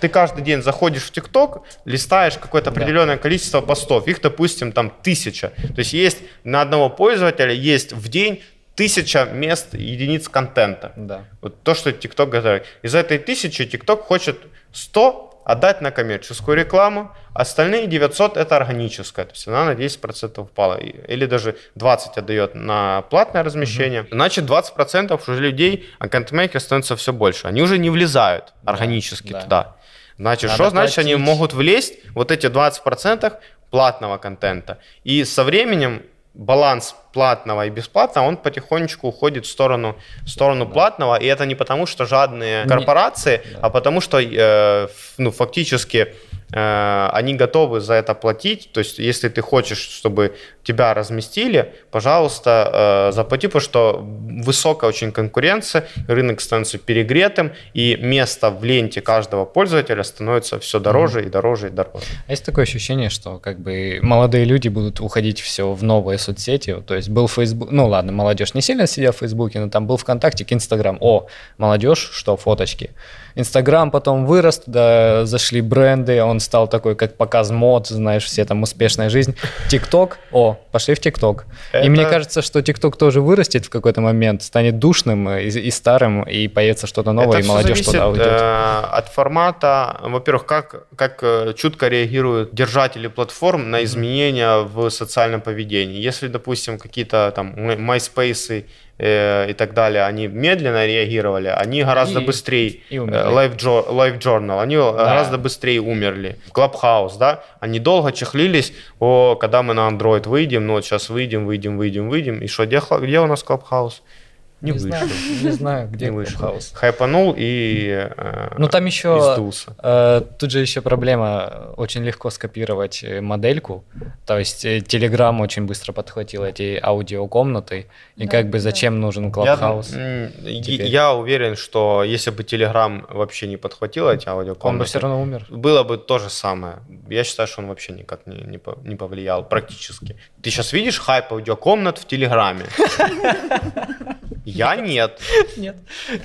ты каждый день заходишь в ТикТок, листаешь какое-то определенное yeah. количество постов, их, допустим, там тысяча. То есть есть на одного пользователя есть в день тысяча мест, единиц контента. Yeah. Вот то, что ТикТок готовит. Из этой тысячи ТикТок хочет сто отдать на коммерческую рекламу, остальные девятьсот – это органическая, то есть она на десять процентов упала, или даже двадцать процентов отдает на платное размещение. Mm-hmm. Значит, двадцать процентов уже людей, а контент-мейкеров становится все больше, они уже не влезают да, органически да. туда. Значит, надо что значит, платить. Они могут влезть, вот эти двадцать процентов платного контента, и со временем баланс платного и бесплатного, он потихонечку уходит в сторону, в сторону да. платного, и это не потому, что жадные корпорации, не... да. а потому что э, ну, фактически они готовы за это платить. То есть, если ты хочешь, чтобы тебя разместили, пожалуйста, заплати, потому что высокая очень конкуренция, рынок становится перегретым, и место в ленте каждого пользователя становится все дороже mm-hmm. и дороже и дороже. А есть такое ощущение, что как бы молодые люди будут уходить все в новые соцсети? То есть был Facebook, ну ладно, молодежь не сильно сидят в Фейсбуке, но там был ВКонтакте, Инстаграм. О, молодежь, что, фоточки. Инстаграм потом вырос, туда зашли бренды, он стал такой, как показ мод, знаешь, все там успешная жизнь. ТикТок, о, пошли в ТикТок. Это... И мне кажется, что ТикТок тоже вырастет в какой-то момент, станет душным и, и старым, и появится что-то новое, это и молодежь туда уйдет. Э, от формата, во-первых, как, как чутко реагируют держатели платформ на изменения в социальном поведении. Если, допустим, какие-то там MySpace и так далее, они медленно реагировали, они гораздо и, быстрее, и LiveJournal, они да. гораздо быстрее умерли. Clubhouse, да, они долго чехлились, о, когда мы на Android выйдем, ну вот сейчас выйдем, выйдем, выйдем, выйдем, и что, где, где у нас Clubhouse? Не, не знаю, не знаю, где Clubhouse. Хайпанул и э, ну там еще э, тут же еще проблема, очень легко скопировать модельку, то есть Telegram очень быстро подхватил эти аудиокомнаты, и да, как бы зачем да. нужен Clubhouse? Я, я, я уверен, что если бы Telegram вообще не подхватил эти аудиокомнаты, он бы все равно умер. Было бы то же самое. Я считаю, что он вообще никак не, не повлиял практически. Ты сейчас видишь хайп аудиокомнат в Телеграме? Я нет. Нет.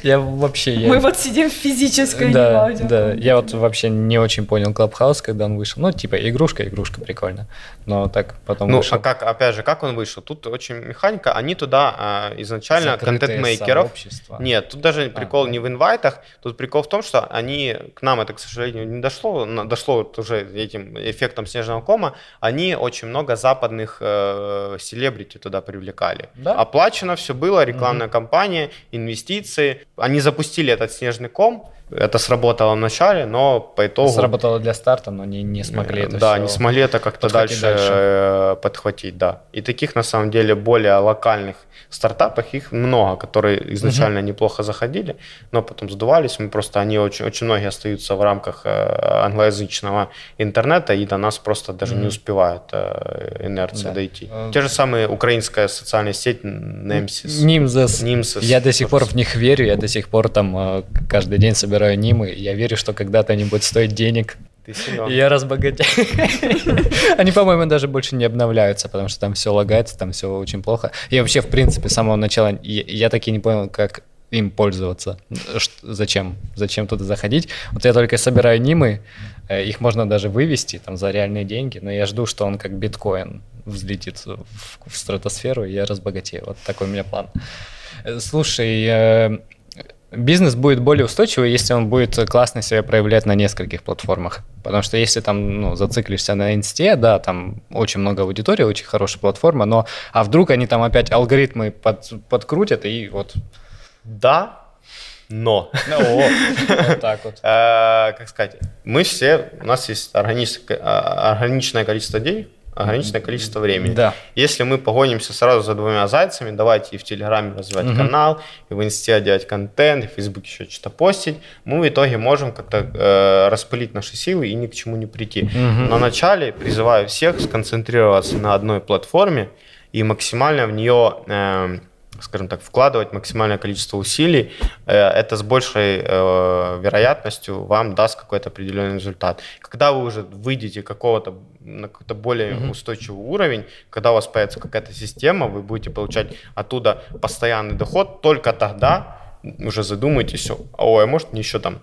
Я вообще... Я... Мы вот сидим в физической, да, не в аудио. Да, я вот вообще не очень понял Clubhouse, когда он вышел. Ну, типа, игрушка, игрушка, прикольно. Но так потом ну, вышел. Ну, а как, опять же, как он вышел? Тут очень механика. Они туда э, изначально контент-мейкеров... Нет, тут даже прикол а, не в инвайтах. Тут прикол в том, что они... К нам это, к сожалению, не дошло. Дошло вот уже этим эффектом снежного кома. Они очень много западных э, селебрити туда привлекали. Да? Оплачено все было, рекламная mm-hmm. компания, инвестиции. Они запустили этот снежный ком. Это сработало в начале, но по итогу... Сработало для старта, но не, не смогли это Да, не смогли это как-то дальше, дальше подхватить, да. И таких, на самом деле, более локальных стартапов, их много, которые изначально угу. неплохо заходили, но потом сдувались. Мы просто, они очень, очень многие остаются в рамках англоязычного интернета, и до нас просто даже угу. не успевает инерция да. дойти. А... Те же самые украинская социальная сеть Nimsys. Nimsys. Nimsys. Я до сих пор в них верю, я до сих пор там каждый день собираюсь анимы, я верю, что когда-то они будут стоить денег. Ты силен. И я разбогатею. Они, по-моему, даже больше не обновляются, потому что там все лагается, там все очень плохо. И вообще, в принципе, с самого начала я, я таки не понял, как им пользоваться. Что, зачем? Зачем туда заходить? Вот я только собираю нимы, их можно даже вывести там за реальные деньги, но я жду, что он как биткоин взлетит в, в стратосферу, и я разбогатею. Вот такой у меня план. Слушай, бизнес будет более устойчивый, если он будет классно себя проявлять на нескольких платформах. Потому что если там ну, зациклишься на инсте, да, там очень много аудитории, очень хорошая платформа, но а вдруг они там опять алгоритмы под, подкрутят и вот... Да, но... Вот так вот. Как сказать, мы все, у нас есть органичное количество денег, ограниченное количество времени. Да. Если мы погонимся сразу за двумя зайцами, давайте и в Телеграме развивать угу. канал, и в Инсте делать контент, и в Фейсбуке еще что-то постить, мы в итоге можем как-то э, распылить наши силы и ни к чему не прийти. Угу. На начале призываю всех сконцентрироваться на одной платформе и максимально в нее... Э, скажем так, вкладывать максимальное количество усилий, это с большей вероятностью вам даст какой-то определенный результат. Когда вы уже выйдете какого-то, на какой-то более mm-hmm. устойчивый уровень, когда у вас появится какая-то система, вы будете получать оттуда постоянный доход, только тогда уже задумайтесь, ой, а может мне еще там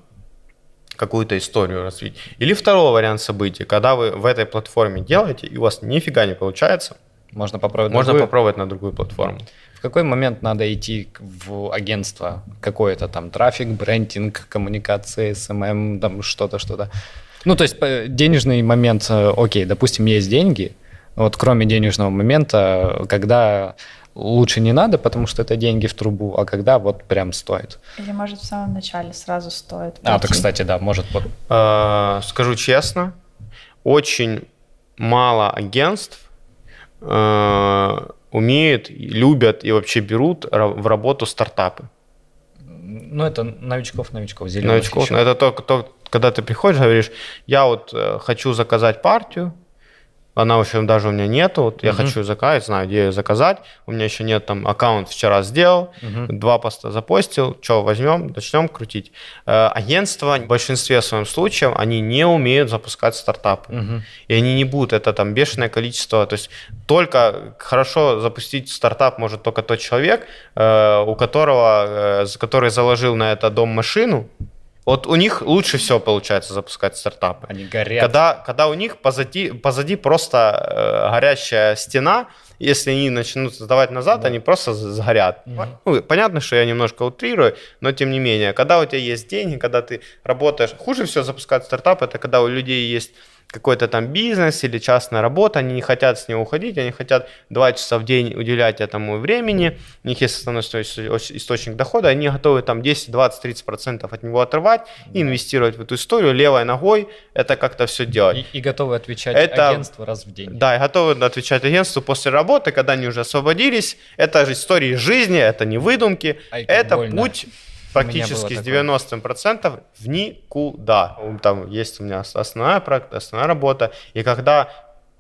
какую-то историю развить. Или второй вариант событий, когда вы в этой платформе делаете, и у вас нифига не получается, можно попробовать, можно другую... попробовать на другую платформу. В какой момент надо идти в агентство? Какое-то там трафик, брендинг, коммуникации, эс эм эм, там что-то, что-то. Ну, то есть денежный момент, окей, допустим, есть деньги, вот кроме денежного момента, когда лучше не надо, потому что это деньги в трубу, а когда вот прям стоит. Или, может, в самом начале сразу стоит. Пойти. А, то, кстати, да, может. Вот. Скажу честно, очень мало агентств умеют, любят и вообще берут в работу стартапы. Ну, это новичков-новичков, зеленых. Новичков, это то, кто, когда ты приходишь, говоришь, я вот э, хочу заказать партию, она, в общем, даже у меня нету, вот uh-huh. я хочу заказать, знаю, где ее заказать, у меня еще нет, там, аккаунт вчера сделал, uh-huh. два поста запостил, что, возьмем, начнем крутить. Э, агентства в большинстве своем случаев, они не умеют запускать стартапы, uh-huh. и они не будут, это там бешеное количество, то есть только хорошо запустить стартап может только тот человек, э, у которого, э, который заложил на это дом-машину. Вот у них лучше всего получается запускать стартапы. Они горят. Когда, когда у них позади, позади просто э, горящая стена, если они начнут сдавать назад, да. они просто сгорят. Угу. Ну, понятно, что я немножко утрирую, но тем не менее, когда у тебя есть деньги, когда ты работаешь, хуже всего запускать стартап, это когда у людей есть какой-то там бизнес или частная работа, они не хотят с него уходить, они хотят два часа в день уделять этому времени, у них есть основной источник дохода, они готовы там десять, двадцать, тридцать процентов от него отрывать и инвестировать в эту историю левой ногой, это как-то все делать. И, и готовы отвечать это, агентству раз в день. Да, и готовы отвечать агентству после работы, когда они уже освободились, это же истории жизни, это не выдумки, Ай, это больно. Путь... Практически с девяносто процентов в никуда. Там есть у меня основная, проект, основная работа. И когда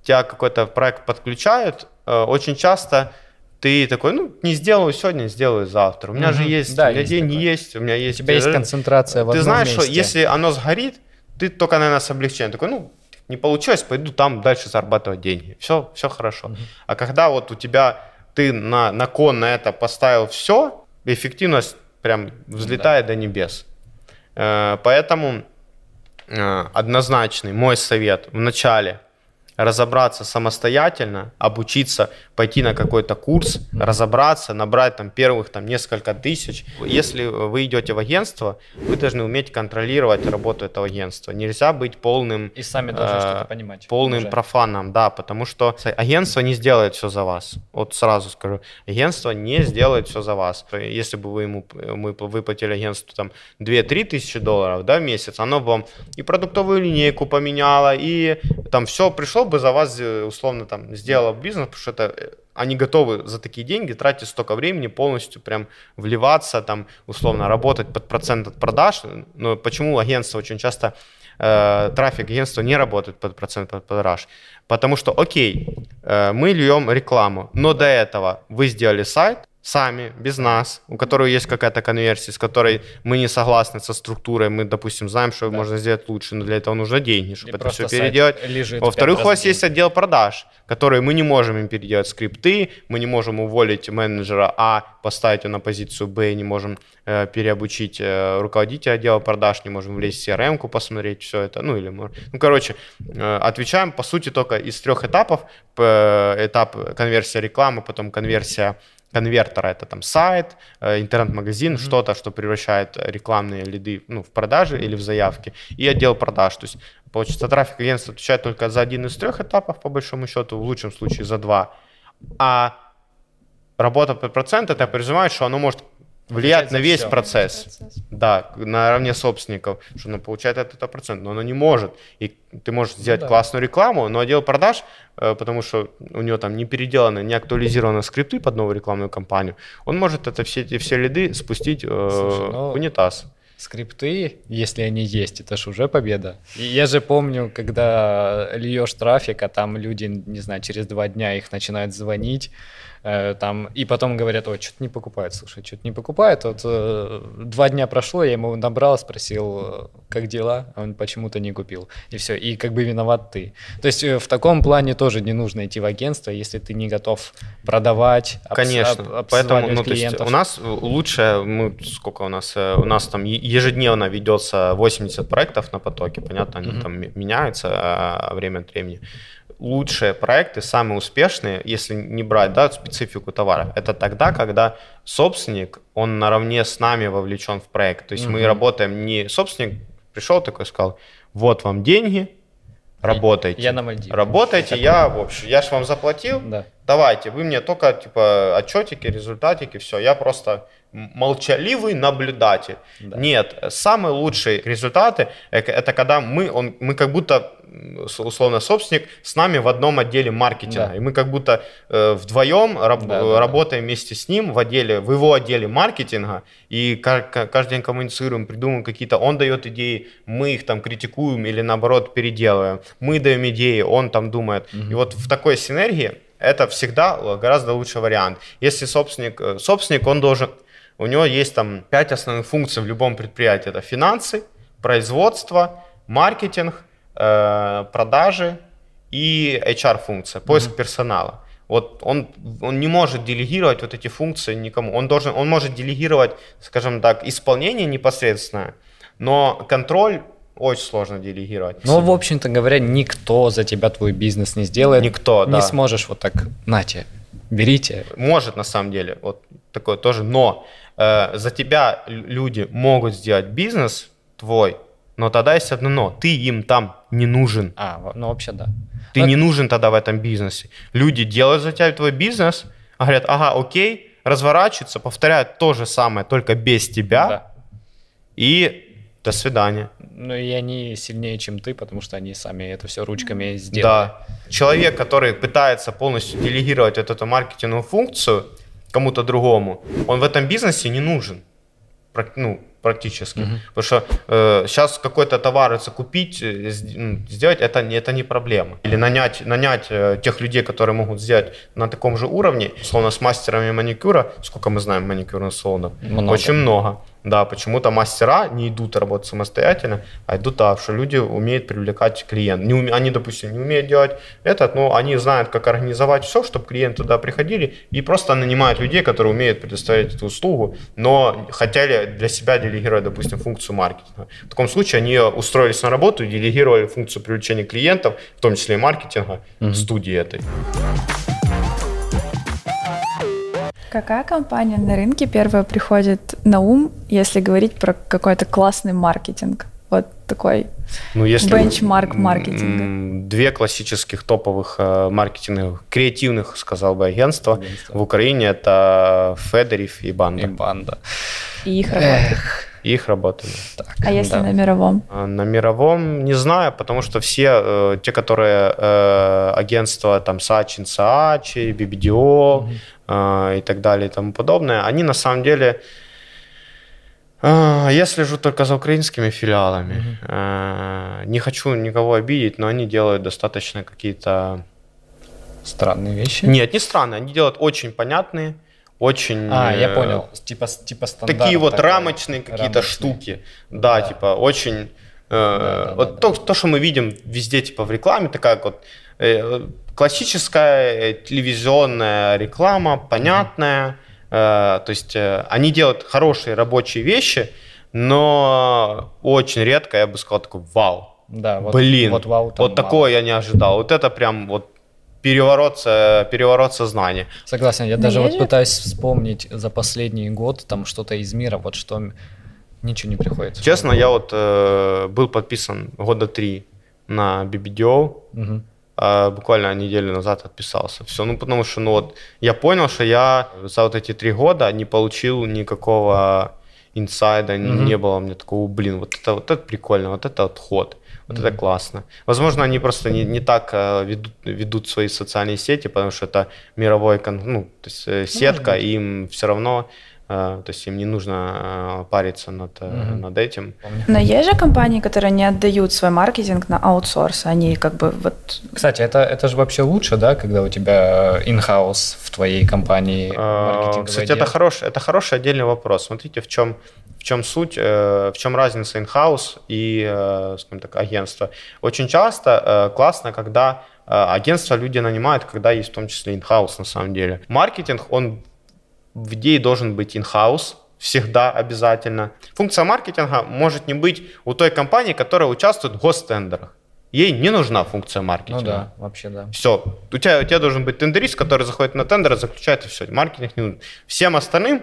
тебя какой-то проект подключают, очень часто ты такой, ну, не сделаю сегодня, сделаю завтра. У меня же есть, да, у меня есть день такое. Есть, у меня есть... У тебя есть концентрация в одном месте. Ты знаешь, что если оно сгорит, ты только, наверное, с облегчением такой, ну, не получилось, пойду там дальше зарабатывать деньги. Все, все хорошо. Угу. А когда вот у тебя, ты на, на кон на это поставил все, эффективность прям взлетает да. до небес. Поэтому однозначный мой совет вначале разобраться самостоятельно, обучиться, пойти на какой-то курс, разобраться, набрать там первых там, несколько тысяч. Если вы идете в агентство, вы должны уметь контролировать работу этого агентства. Нельзя быть полным, и сами должны э, что-то понимать, полным уже. Профаном, да, потому что агентство не сделает все за вас. Вот сразу скажу, агентство не сделает все за вас. Если бы вы ему мы выплатили агентству там две-три тысячи долларов да, в месяц, оно бы вам и продуктовую линейку поменяло, и там все пришло бы за вас, условно, там, сделала бизнес, потому что это, они готовы за такие деньги тратить столько времени, полностью прям вливаться, там, условно, работать под процент от продаж. Но почему агентство очень часто, э, трафик агентства не работает под процент от продаж? Потому что, окей, э, мы льем рекламу, но до этого вы сделали сайт, сами, без нас, у которой есть какая-то конверсия, с которой мы не согласны со структурой, мы, допустим, знаем, что да. можно сделать лучше, но для этого нужно деньги, чтобы и это все переделать. Во-вторых, у вас есть отдел продаж, который мы не можем им переделать скрипты, мы не можем уволить менеджера А, поставить его на позицию Б, не можем э, переобучить э, руководителя отдела продаж, не можем влезть в си ар эм-ку, посмотреть все это, ну или... Ну, короче, э, отвечаем, по сути, только из трех этапов. Э, этап конверсия рекламы, потом конверсия конвертера, это там сайт, интернет-магазин, mm-hmm. что-то, что превращает рекламные лиды ну, в продажи или в заявки, и отдел продаж. То есть, получается, трафик агентства отвечает только за один из трех этапов, по большому счету, в лучшем случае за два. А работа под процент, это призывает, что оно может влиять на весь процесс, процесс, да, наравне собственников, что оно получает от этого процент, но оно не может. И ты можешь сделать ну, да. классную рекламу, но отдел продаж, потому что у него там не переделаны, не актуализированы скрипты под новую рекламную кампанию, он может это все, эти все лиды спустить Слушай, э, ну... в унитаз. Скрипты, если они есть, это же уже победа. И я же помню, когда льешь трафик, а там люди, не знаю, через два дня их начинают звонить, э, там, и потом говорят, ой, что-то не покупают, слушай, что-то не покупают. Вот э, два дня прошло, я ему набрал, спросил, как дела, а он почему-то не купил. И все, и как бы виноват ты. То есть в таком плане тоже не нужно идти в агентство, если ты не готов продавать, обс- Конечно. Об- обс- Поэтому, ну, то есть у нас лучше, ну, сколько у нас, у нас там ежедневно ведется восемьдесят проектов на потоке, понятно, они mm-hmm. там меняются время от времени. Лучшие проекты, самые успешные, если не брать да, специфику товара, это тогда, когда собственник, он наравне с нами вовлечен в проект. То есть mm-hmm. мы работаем не... Собственник пришел такой, сказал, вот вам деньги, работайте. Я на Мальдивах. Работайте, я, в общем, я же вам заплатил, да. давайте, вы мне только типа отчетики, результатики, все, я просто... молчаливый наблюдатель. Да. Нет, самые лучшие результаты – это когда мы, он, мы как будто, условно, собственник с нами в одном отделе маркетинга. Да. И мы как будто э, вдвоем раб, да, да, работаем да. вместе с ним в, отделе, в его отделе маркетинга. И к- каждый день коммуницируем, придумываем какие-то… Он дает идеи, мы их там критикуем или, наоборот, переделываем. Мы даем идеи, он там думает. Угу. И вот в такой синергии это всегда гораздо лучший вариант. Если собственник, собственник он должен… У него есть там пять основных функций в любом предприятии. Это финансы, производство, маркетинг, э, продажи и эйч ар-функция, поиск mm-hmm. персонала. Вот он, он не может делегировать вот эти функции никому. Он, должен, он может делегировать, скажем так, исполнение непосредственное, но контроль очень сложно делегировать. Ну, в общем-то говоря, никто за тебя твой бизнес не сделает. Никто, не да. Не сможешь вот так, нате, берите. Может, на самом деле, вот такое тоже, но... За тебя люди могут сделать бизнес твой, но тогда есть одно но. Ты им там не нужен. А, ну вообще да. Ты но... не нужен тогда в этом бизнесе. Люди делают за тебя твой бизнес, а говорят, ага, окей, разворачиваются, повторяют то же самое, только без тебя. Да. И до свидания. Ну и они сильнее, чем ты, потому что они сами это все ручками сделали. Да. Человек, который пытается полностью делегировать вот эту маркетинговую функцию кому-то другому, он в этом бизнесе не нужен, ну, практически. Uh-huh. Потому что э, сейчас какой-то товар закупить, сделать, это, это не проблема. Или нанять, нанять э, тех людей, которые могут сделать на таком же уровне, условно, с мастерами маникюра, сколько мы знаем маникюрных салонов, много. Очень много. Да, почему-то мастера не идут работать самостоятельно, а идут так, что люди умеют привлекать клиентов. Уме... Они, допустим, не умеют делать этот, но они знают, как организовать все, чтобы клиенты туда приходили, и просто нанимают людей, которые умеют предоставить эту услугу, но хотели для себя делегировать, допустим, функцию маркетинга. В таком случае они устроились на работу и делегировали функцию привлечения клиентов, в том числе и маркетинга, mm-hmm. в студии этой. Какая компания на рынке первая приходит на ум, если говорить про какой-то классный маркетинг? Вот такой ну, если бенчмарк маркетинга. Две классических топовых маркетинговых, креативных, сказал бы, агентства Агентство. в Украине – это Федерив и Банда. И Банда. И их работали. Их работали. Так, а если да. на мировом? На мировом не знаю, потому что все э, те, которые э, агентства там Саачин Саачи, би би ди о mm-hmm. э, и так далее и тому подобное, они на самом деле, э, я слежу только за украинскими филиалами. Mm-hmm. Э, не хочу никого обидеть, но они делают достаточно какие-то... Странные вещи? Нет, не странные, они делают очень понятные. Очень... А, я понял. Типа, типа стандарт. Такие вот такая, рамочные какие-то рамочные. штуки. Да, да, типа очень... Да, э, да, вот да, то, да. то, что мы видим везде типа в рекламе, такая вот э, классическая телевизионная реклама, понятная. Mm-hmm. Э, то есть э, они делают хорошие рабочие вещи, но очень редко, я бы сказал, такой вау. Да, вот, Блин, вот, вау, вот такое я не ожидал. Вот это прям вот... Переворот, переворот сознания. Согласен, я даже вот пытаюсь вспомнить за последний год там что-то из мира, вот что ничего не приходит. Честно, я вот э, был подписан года три на би би ди о, угу. а буквально неделю назад отписался. Все, ну потому что ну, вот, я понял, что я за вот эти три года не получил никакого инсайда, угу. не было мне такого, блин, вот это, вот это прикольно, вот это отход. Вот mm-hmm. это классно. Возможно, они просто не, не так ведут, ведут свои социальные сети, потому что это мировая ну, сетка, mm-hmm. и им все равно, то есть им не нужно париться над, mm-hmm. над этим. Но есть же компании, которые не отдают свой маркетинг на аутсорс, они как бы вот... Кстати, это, это же вообще лучше, да, когда у тебя in-house в твоей компании маркетинговый. Кстати, это хороший, это хороший отдельный вопрос. Смотрите, в чем... В чем суть, в чем разница in-house и, скажем так, агентство. Очень часто классно, когда агентство люди нанимают, когда есть в том числе in-house на самом деле. Маркетинг, он в идее должен быть in-house, всегда обязательно. Функция маркетинга может не быть у той компании, которая участвует в гостендерах. Ей не нужна функция маркетинга. Ну да, вообще да. Все, у тебя, у тебя должен быть тендерист, который заходит на тендер и заключает и все. Маркетинг не нужен. Всем остальным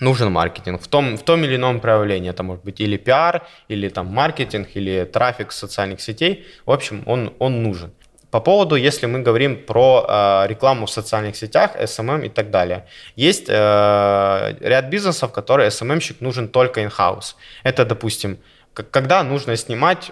нужен маркетинг в том, в том или ином проявлении. Это может быть или пиар, или там маркетинг, или трафик социальных сетей. В общем, он, он нужен. По поводу, если мы говорим про э, рекламу в социальных сетях, эс эм эм и так далее. Есть э, ряд бизнесов, которые эс эм эм-щик нужен только in-house. Это, допустим, к- когда нужно снимать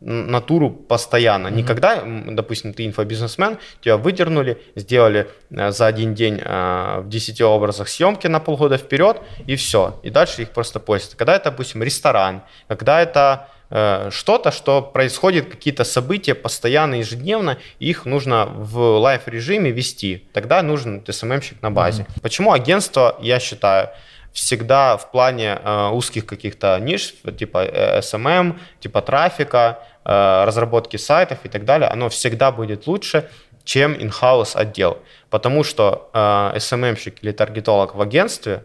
натуру постоянно. Mm-hmm. Не когда, допустим, ты инфобизнесмен, тебя выдернули, сделали за один день э, в десяти образах съемки на полгода вперед, и все. И дальше их просто постят. Когда это, допустим, ресторан, когда это э, что-то, что происходит, какие-то события постоянно, ежедневно, их нужно в лайв-режиме вести. Тогда нужен эс эм эм-щик на базе. Mm-hmm. Почему агентство, я считаю, всегда в плане э, узких каких-то ниш, типа эс эм эм, типа трафика, э, разработки сайтов и так далее, оно всегда будет лучше, чем in-house отдел. Потому что э, эс эм эм-щик или таргетолог в агентстве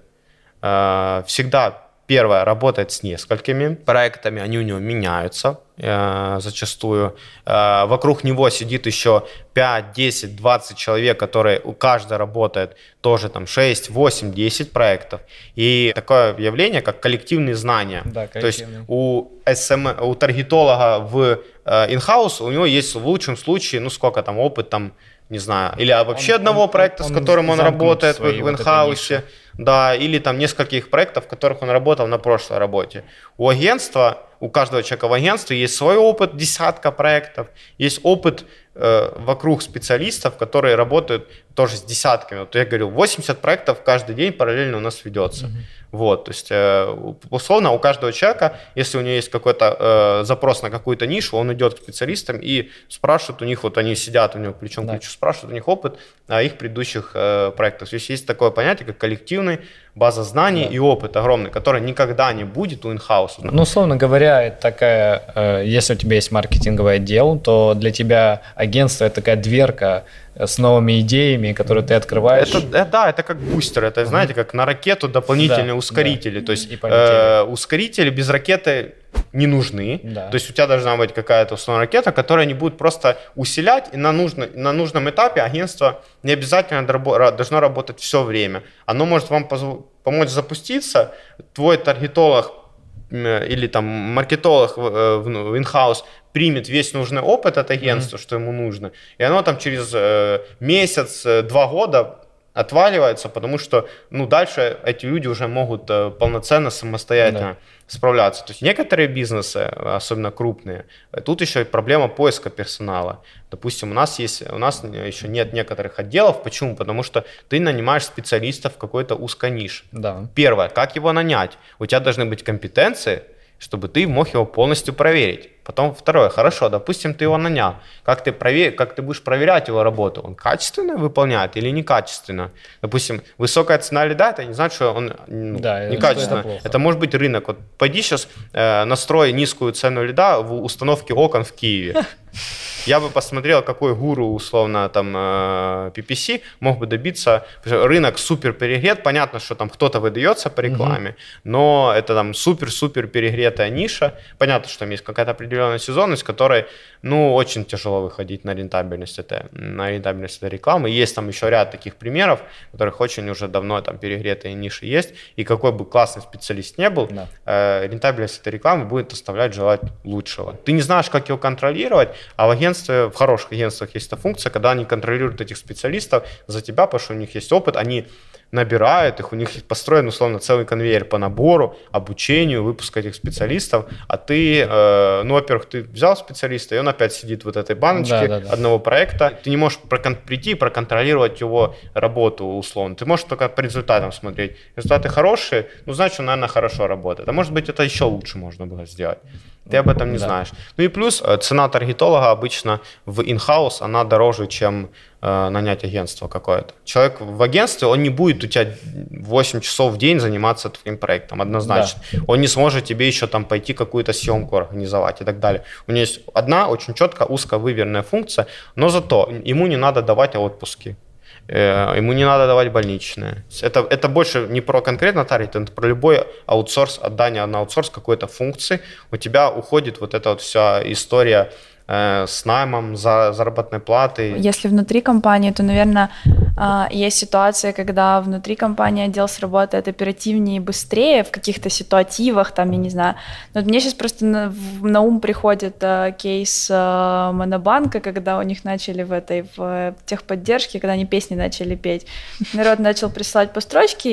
э, всегда, первое, работает с несколькими проектами, они у него меняются э, зачастую. Э, вокруг него сидит еще пять, десять, двадцать человек, которые у каждого работает тоже там шесть, восемь, десять проектов. И такое явление, как коллективные знания. Да, коллективные. То есть у, СМ, у таргетолога в э, in-house у него есть в лучшем случае, ну сколько там, опыт там, не знаю, или вообще он, одного он, проекта, он, с которым он работает в, в инхаусе, вот да, или там нескольких проектов, в которых он работал на прошлой работе. У агентства, у каждого человека в агентстве есть свой опыт, десятка проектов, есть опыт э, вокруг специалистов, которые работают тоже с десятками. Вот я говорил, восемьдесят проектов каждый день параллельно у нас ведется. Mm-hmm. Вот, то есть, э, условно, у каждого человека, если у него есть какой-то э, запрос на какую-то нишу, он идет к специалистам и спрашивает у них, вот они сидят у него плечом к плечу, спрашивают у них опыт о их предыдущих э, проектах. То есть, есть такое понятие, как коллективный, база знаний да. и опыт огромный, который никогда не будет у инхауса. Ну, условно говоря, это такая, э, если у тебя есть маркетинговый отдел, то для тебя агентство – это такая дверка с новыми идеями, которые ты открываешь. Это, да, это как бустер, это, знаете, как на ракету дополнительные да, ускорители. Да. То есть э, ускорители без ракеты не нужны. Да. То есть у тебя должна быть какая-то условная ракета, которая не будет просто усилять, и на, нужно, на нужном этапе агентство не обязательно должно работать все время. Оно может вам позв- помочь запуститься, твой таргетолог или там маркетолог в инхаус примет весь нужный опыт от агентства, mm-hmm. что ему нужно, и оно там через э, месяц, два года отваливается, потому что ну, дальше эти люди уже могут э, полноценно, самостоятельно mm-hmm. справляться. То есть некоторые бизнесы, особенно крупные, тут еще и проблема поиска персонала. Допустим, у нас, есть, у нас еще нет некоторых отделов. Почему? Потому что ты нанимаешь специалистов в какой-то узкой нише. Да. Первое, как его нанять? У тебя должны быть компетенции, чтобы ты мог его полностью проверить. Потом второе, хорошо, допустим, ты его нанял. Как ты, провер... как ты будешь проверять его работу? Он качественно выполняет или некачественно? Допустим, высокая цена или да, это не значит, что он ну, да, некачественно. Это, это может быть рынок. Вот пойди сейчас э, настрой низкую цену льда в установке окон в Киеве. Я бы посмотрел, какой гуру, условно, там, пи пи си мог бы добиться. Рынок супер перегрет. Понятно, что там кто-то выдается по рекламе, mm-hmm. но это там супер-супер перегретая ниша. Понятно, что там есть какая-то определенная сезонность, которой, ну, очень тяжело выходить на рентабельность этой, на рентабельность этой рекламы. Есть там еще ряд таких примеров, которых очень уже давно там перегретые ниши есть. И какой бы классный специалист не был, yeah. рентабельность этой рекламы будет оставлять желать лучшего. Ты не знаешь, как ее контролировать, а в агентстве в хороших агентствах есть эта функция, когда они контролируют этих специалистов за тебя, потому что у них есть опыт, они набирают их, у них построен условно целый конвейер по набору, обучению, выпуску этих специалистов, а ты, э, ну, во-первых, ты взял специалиста, и он опять сидит в вот этой баночке да, да, да. одного проекта, ты не можешь прокон- прийти и проконтролировать его работу условно, ты можешь только по результатам смотреть, результаты хорошие, ну, значит, он, наверное, хорошо работает, а может быть, это еще лучше можно было сделать. Ты об этом не да. знаешь. Ну и плюс цена таргетолога обычно в in-house, она дороже, чем э, нанять агентство какое-то. Человек в агентстве, он не будет у тебя восемь часов в день заниматься твоим проектом, однозначно. Да. Он не сможет тебе еще там пойти какую-то съемку организовать и так далее. У него есть одна очень четко узковыверенная функция, но зато ему не надо давать отпуски. Ему не надо давать больничные. Это, это больше не про конкретно таргет, это про любой аутсорс, отдание на аутсорс какой-то функции. У тебя уходит вот эта вот вся история с наймом, за заработной платой. Если внутри компании, то, наверное, есть ситуация, когда внутри компании отдел сработает оперативнее и быстрее в каких-то ситуативах, там, я не знаю. Но вот мне сейчас просто на, на ум приходит кейс Монобанка, когда у них начали в этой в техподдержке, когда они песни начали петь. Народ начал присылать по строчке,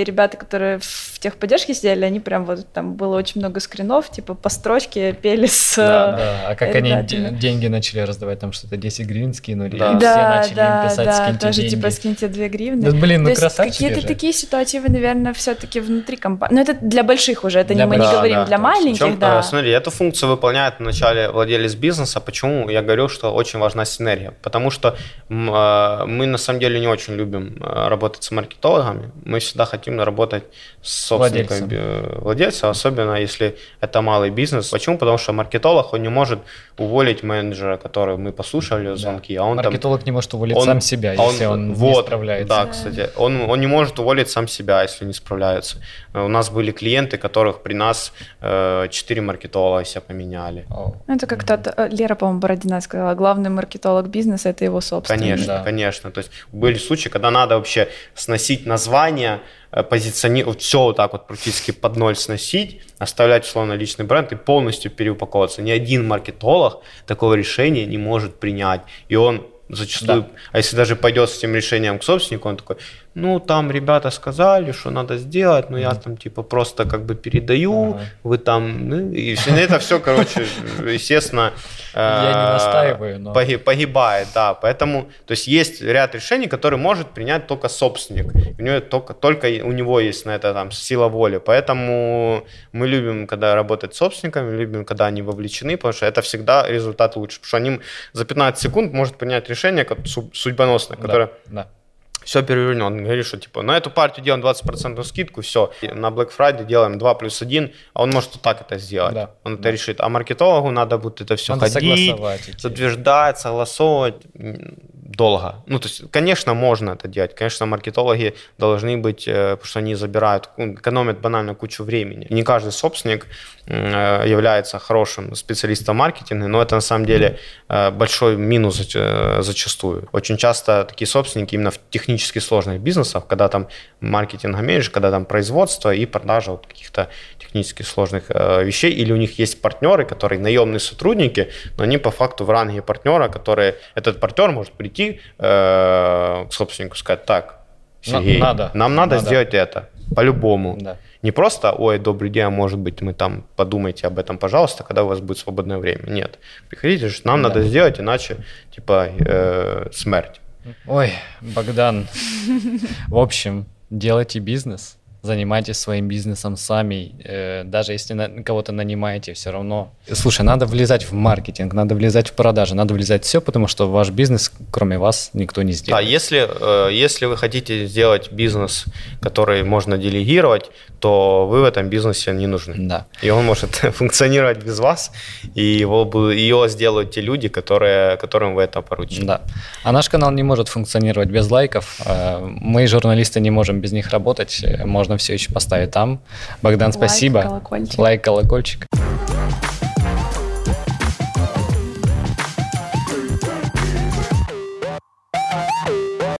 и ребята, которые в техподдержке сидели, они прям вот там было очень много скринов, типа по строчке пели с... Да, да. А как они деньги начали раздавать, там что-то десять гривен скинули, да. И да, все начали да, им писать, да, скиньте тоже, деньги. Типа, скиньте две гривны. Да, блин, ну красавчики же. Какие-то такие ситуативы, наверное, все-таки внутри компании. Но это для больших уже, это для мы больших, не говорим да, для да. маленьких. Причем, да. Смотри, эту функцию выполняет вначале владелец бизнеса. Почему я говорю, что очень важна синергия? Потому что мы на самом деле не очень любим работать с маркетологами. Мы всегда хотим работать с собственниками владельцем. владельца, особенно если это малый бизнес. Почему? Потому что маркетолог, он не может уволить менеджера, который мы послушали звонки, да. а он маркетолог там, не может уволить он, сам себя, если он, он вот, не справляется. Да, кстати, он, он не может уволить сам себя, если не справляется. У нас были клиенты, которых при нас э, четыре маркетолога себя поменяли. Oh. Это как-то mm-hmm. Лера, по-моему, Бородина сказала, главный маркетолог бизнеса – это его собственный. Конечно, да. конечно. То есть были случаи, когда надо вообще сносить название, позиционировать, все вот так вот практически под ноль сносить, оставлять условно личный бренд и полностью переупаковываться. Ни один маркетолог такого решения не может принять. И он зачастую, да. а если даже пойдет с этим решением к собственнику, он такой, ну там ребята сказали, что надо сделать, но я там типа просто как бы передаю, ага. вы там, ну, и это все, короче, естественно, я не настаиваю, но... погибает, да, поэтому, то есть есть ряд решений, которые может принять только собственник, у него только, только у него есть на это там сила воли, поэтому мы любим, когда работать с собственниками, любим, когда они вовлечены, потому что это всегда результат лучше, потому что они за пятнадцать секунд может принять решение, решение судьбоносное, которое да, да. все перевернет. Он говорит, что типа на эту партию делаем двадцать процентов скидку, все. И на Black Friday делаем два плюс один, а он может вот так это сделать. Да. Он да. это решит. А маркетологу надо будет это все надо ходить, утверждать, согласовывать. Долго. Ну, то есть, конечно, можно это делать. Конечно, маркетологи должны быть, потому что они забирают, экономят банально кучу времени. Не каждый собственник является хорошим специалистом маркетинга, но это на самом деле большой минус зачастую. Очень часто такие собственники именно в технически сложных бизнесах, когда там маркетинга меньше, когда там производство и продажа вот каких-то технически сложных вещей, или у них есть партнеры, которые наемные сотрудники, но они по факту в ранге партнера, которые этот партнер может прийти к собственнику сказать, так, Сергей, надо. нам надо, надо сделать это, по-любому. Да. Не просто, ой, добрый день, может быть, мы там подумайте об этом, пожалуйста, когда у вас будет свободное время. Нет, приходите, что нам да. надо сделать, иначе, типа, э, смерть. Ой, Богдан, в общем, делайте бизнес, занимайтесь своим бизнесом сами, даже если кого-то нанимаете, все равно. Слушай, надо влезать в маркетинг, надо влезать в продажи, надо влезать в все, потому что ваш бизнес, кроме вас, никто не сделает. Да, если, если вы хотите сделать бизнес, который можно делегировать, то вы в этом бизнесе не нужны. Да. И он может функционировать без вас, и его, его сделают те люди, которые, которым вы это поручите. Да. А наш канал не может функционировать без лайков. Мы, журналисты, не можем без них работать. Можно все еще поставить там. Богдан, спасибо. Лайк, колокольчик. Лайк, колокольчик.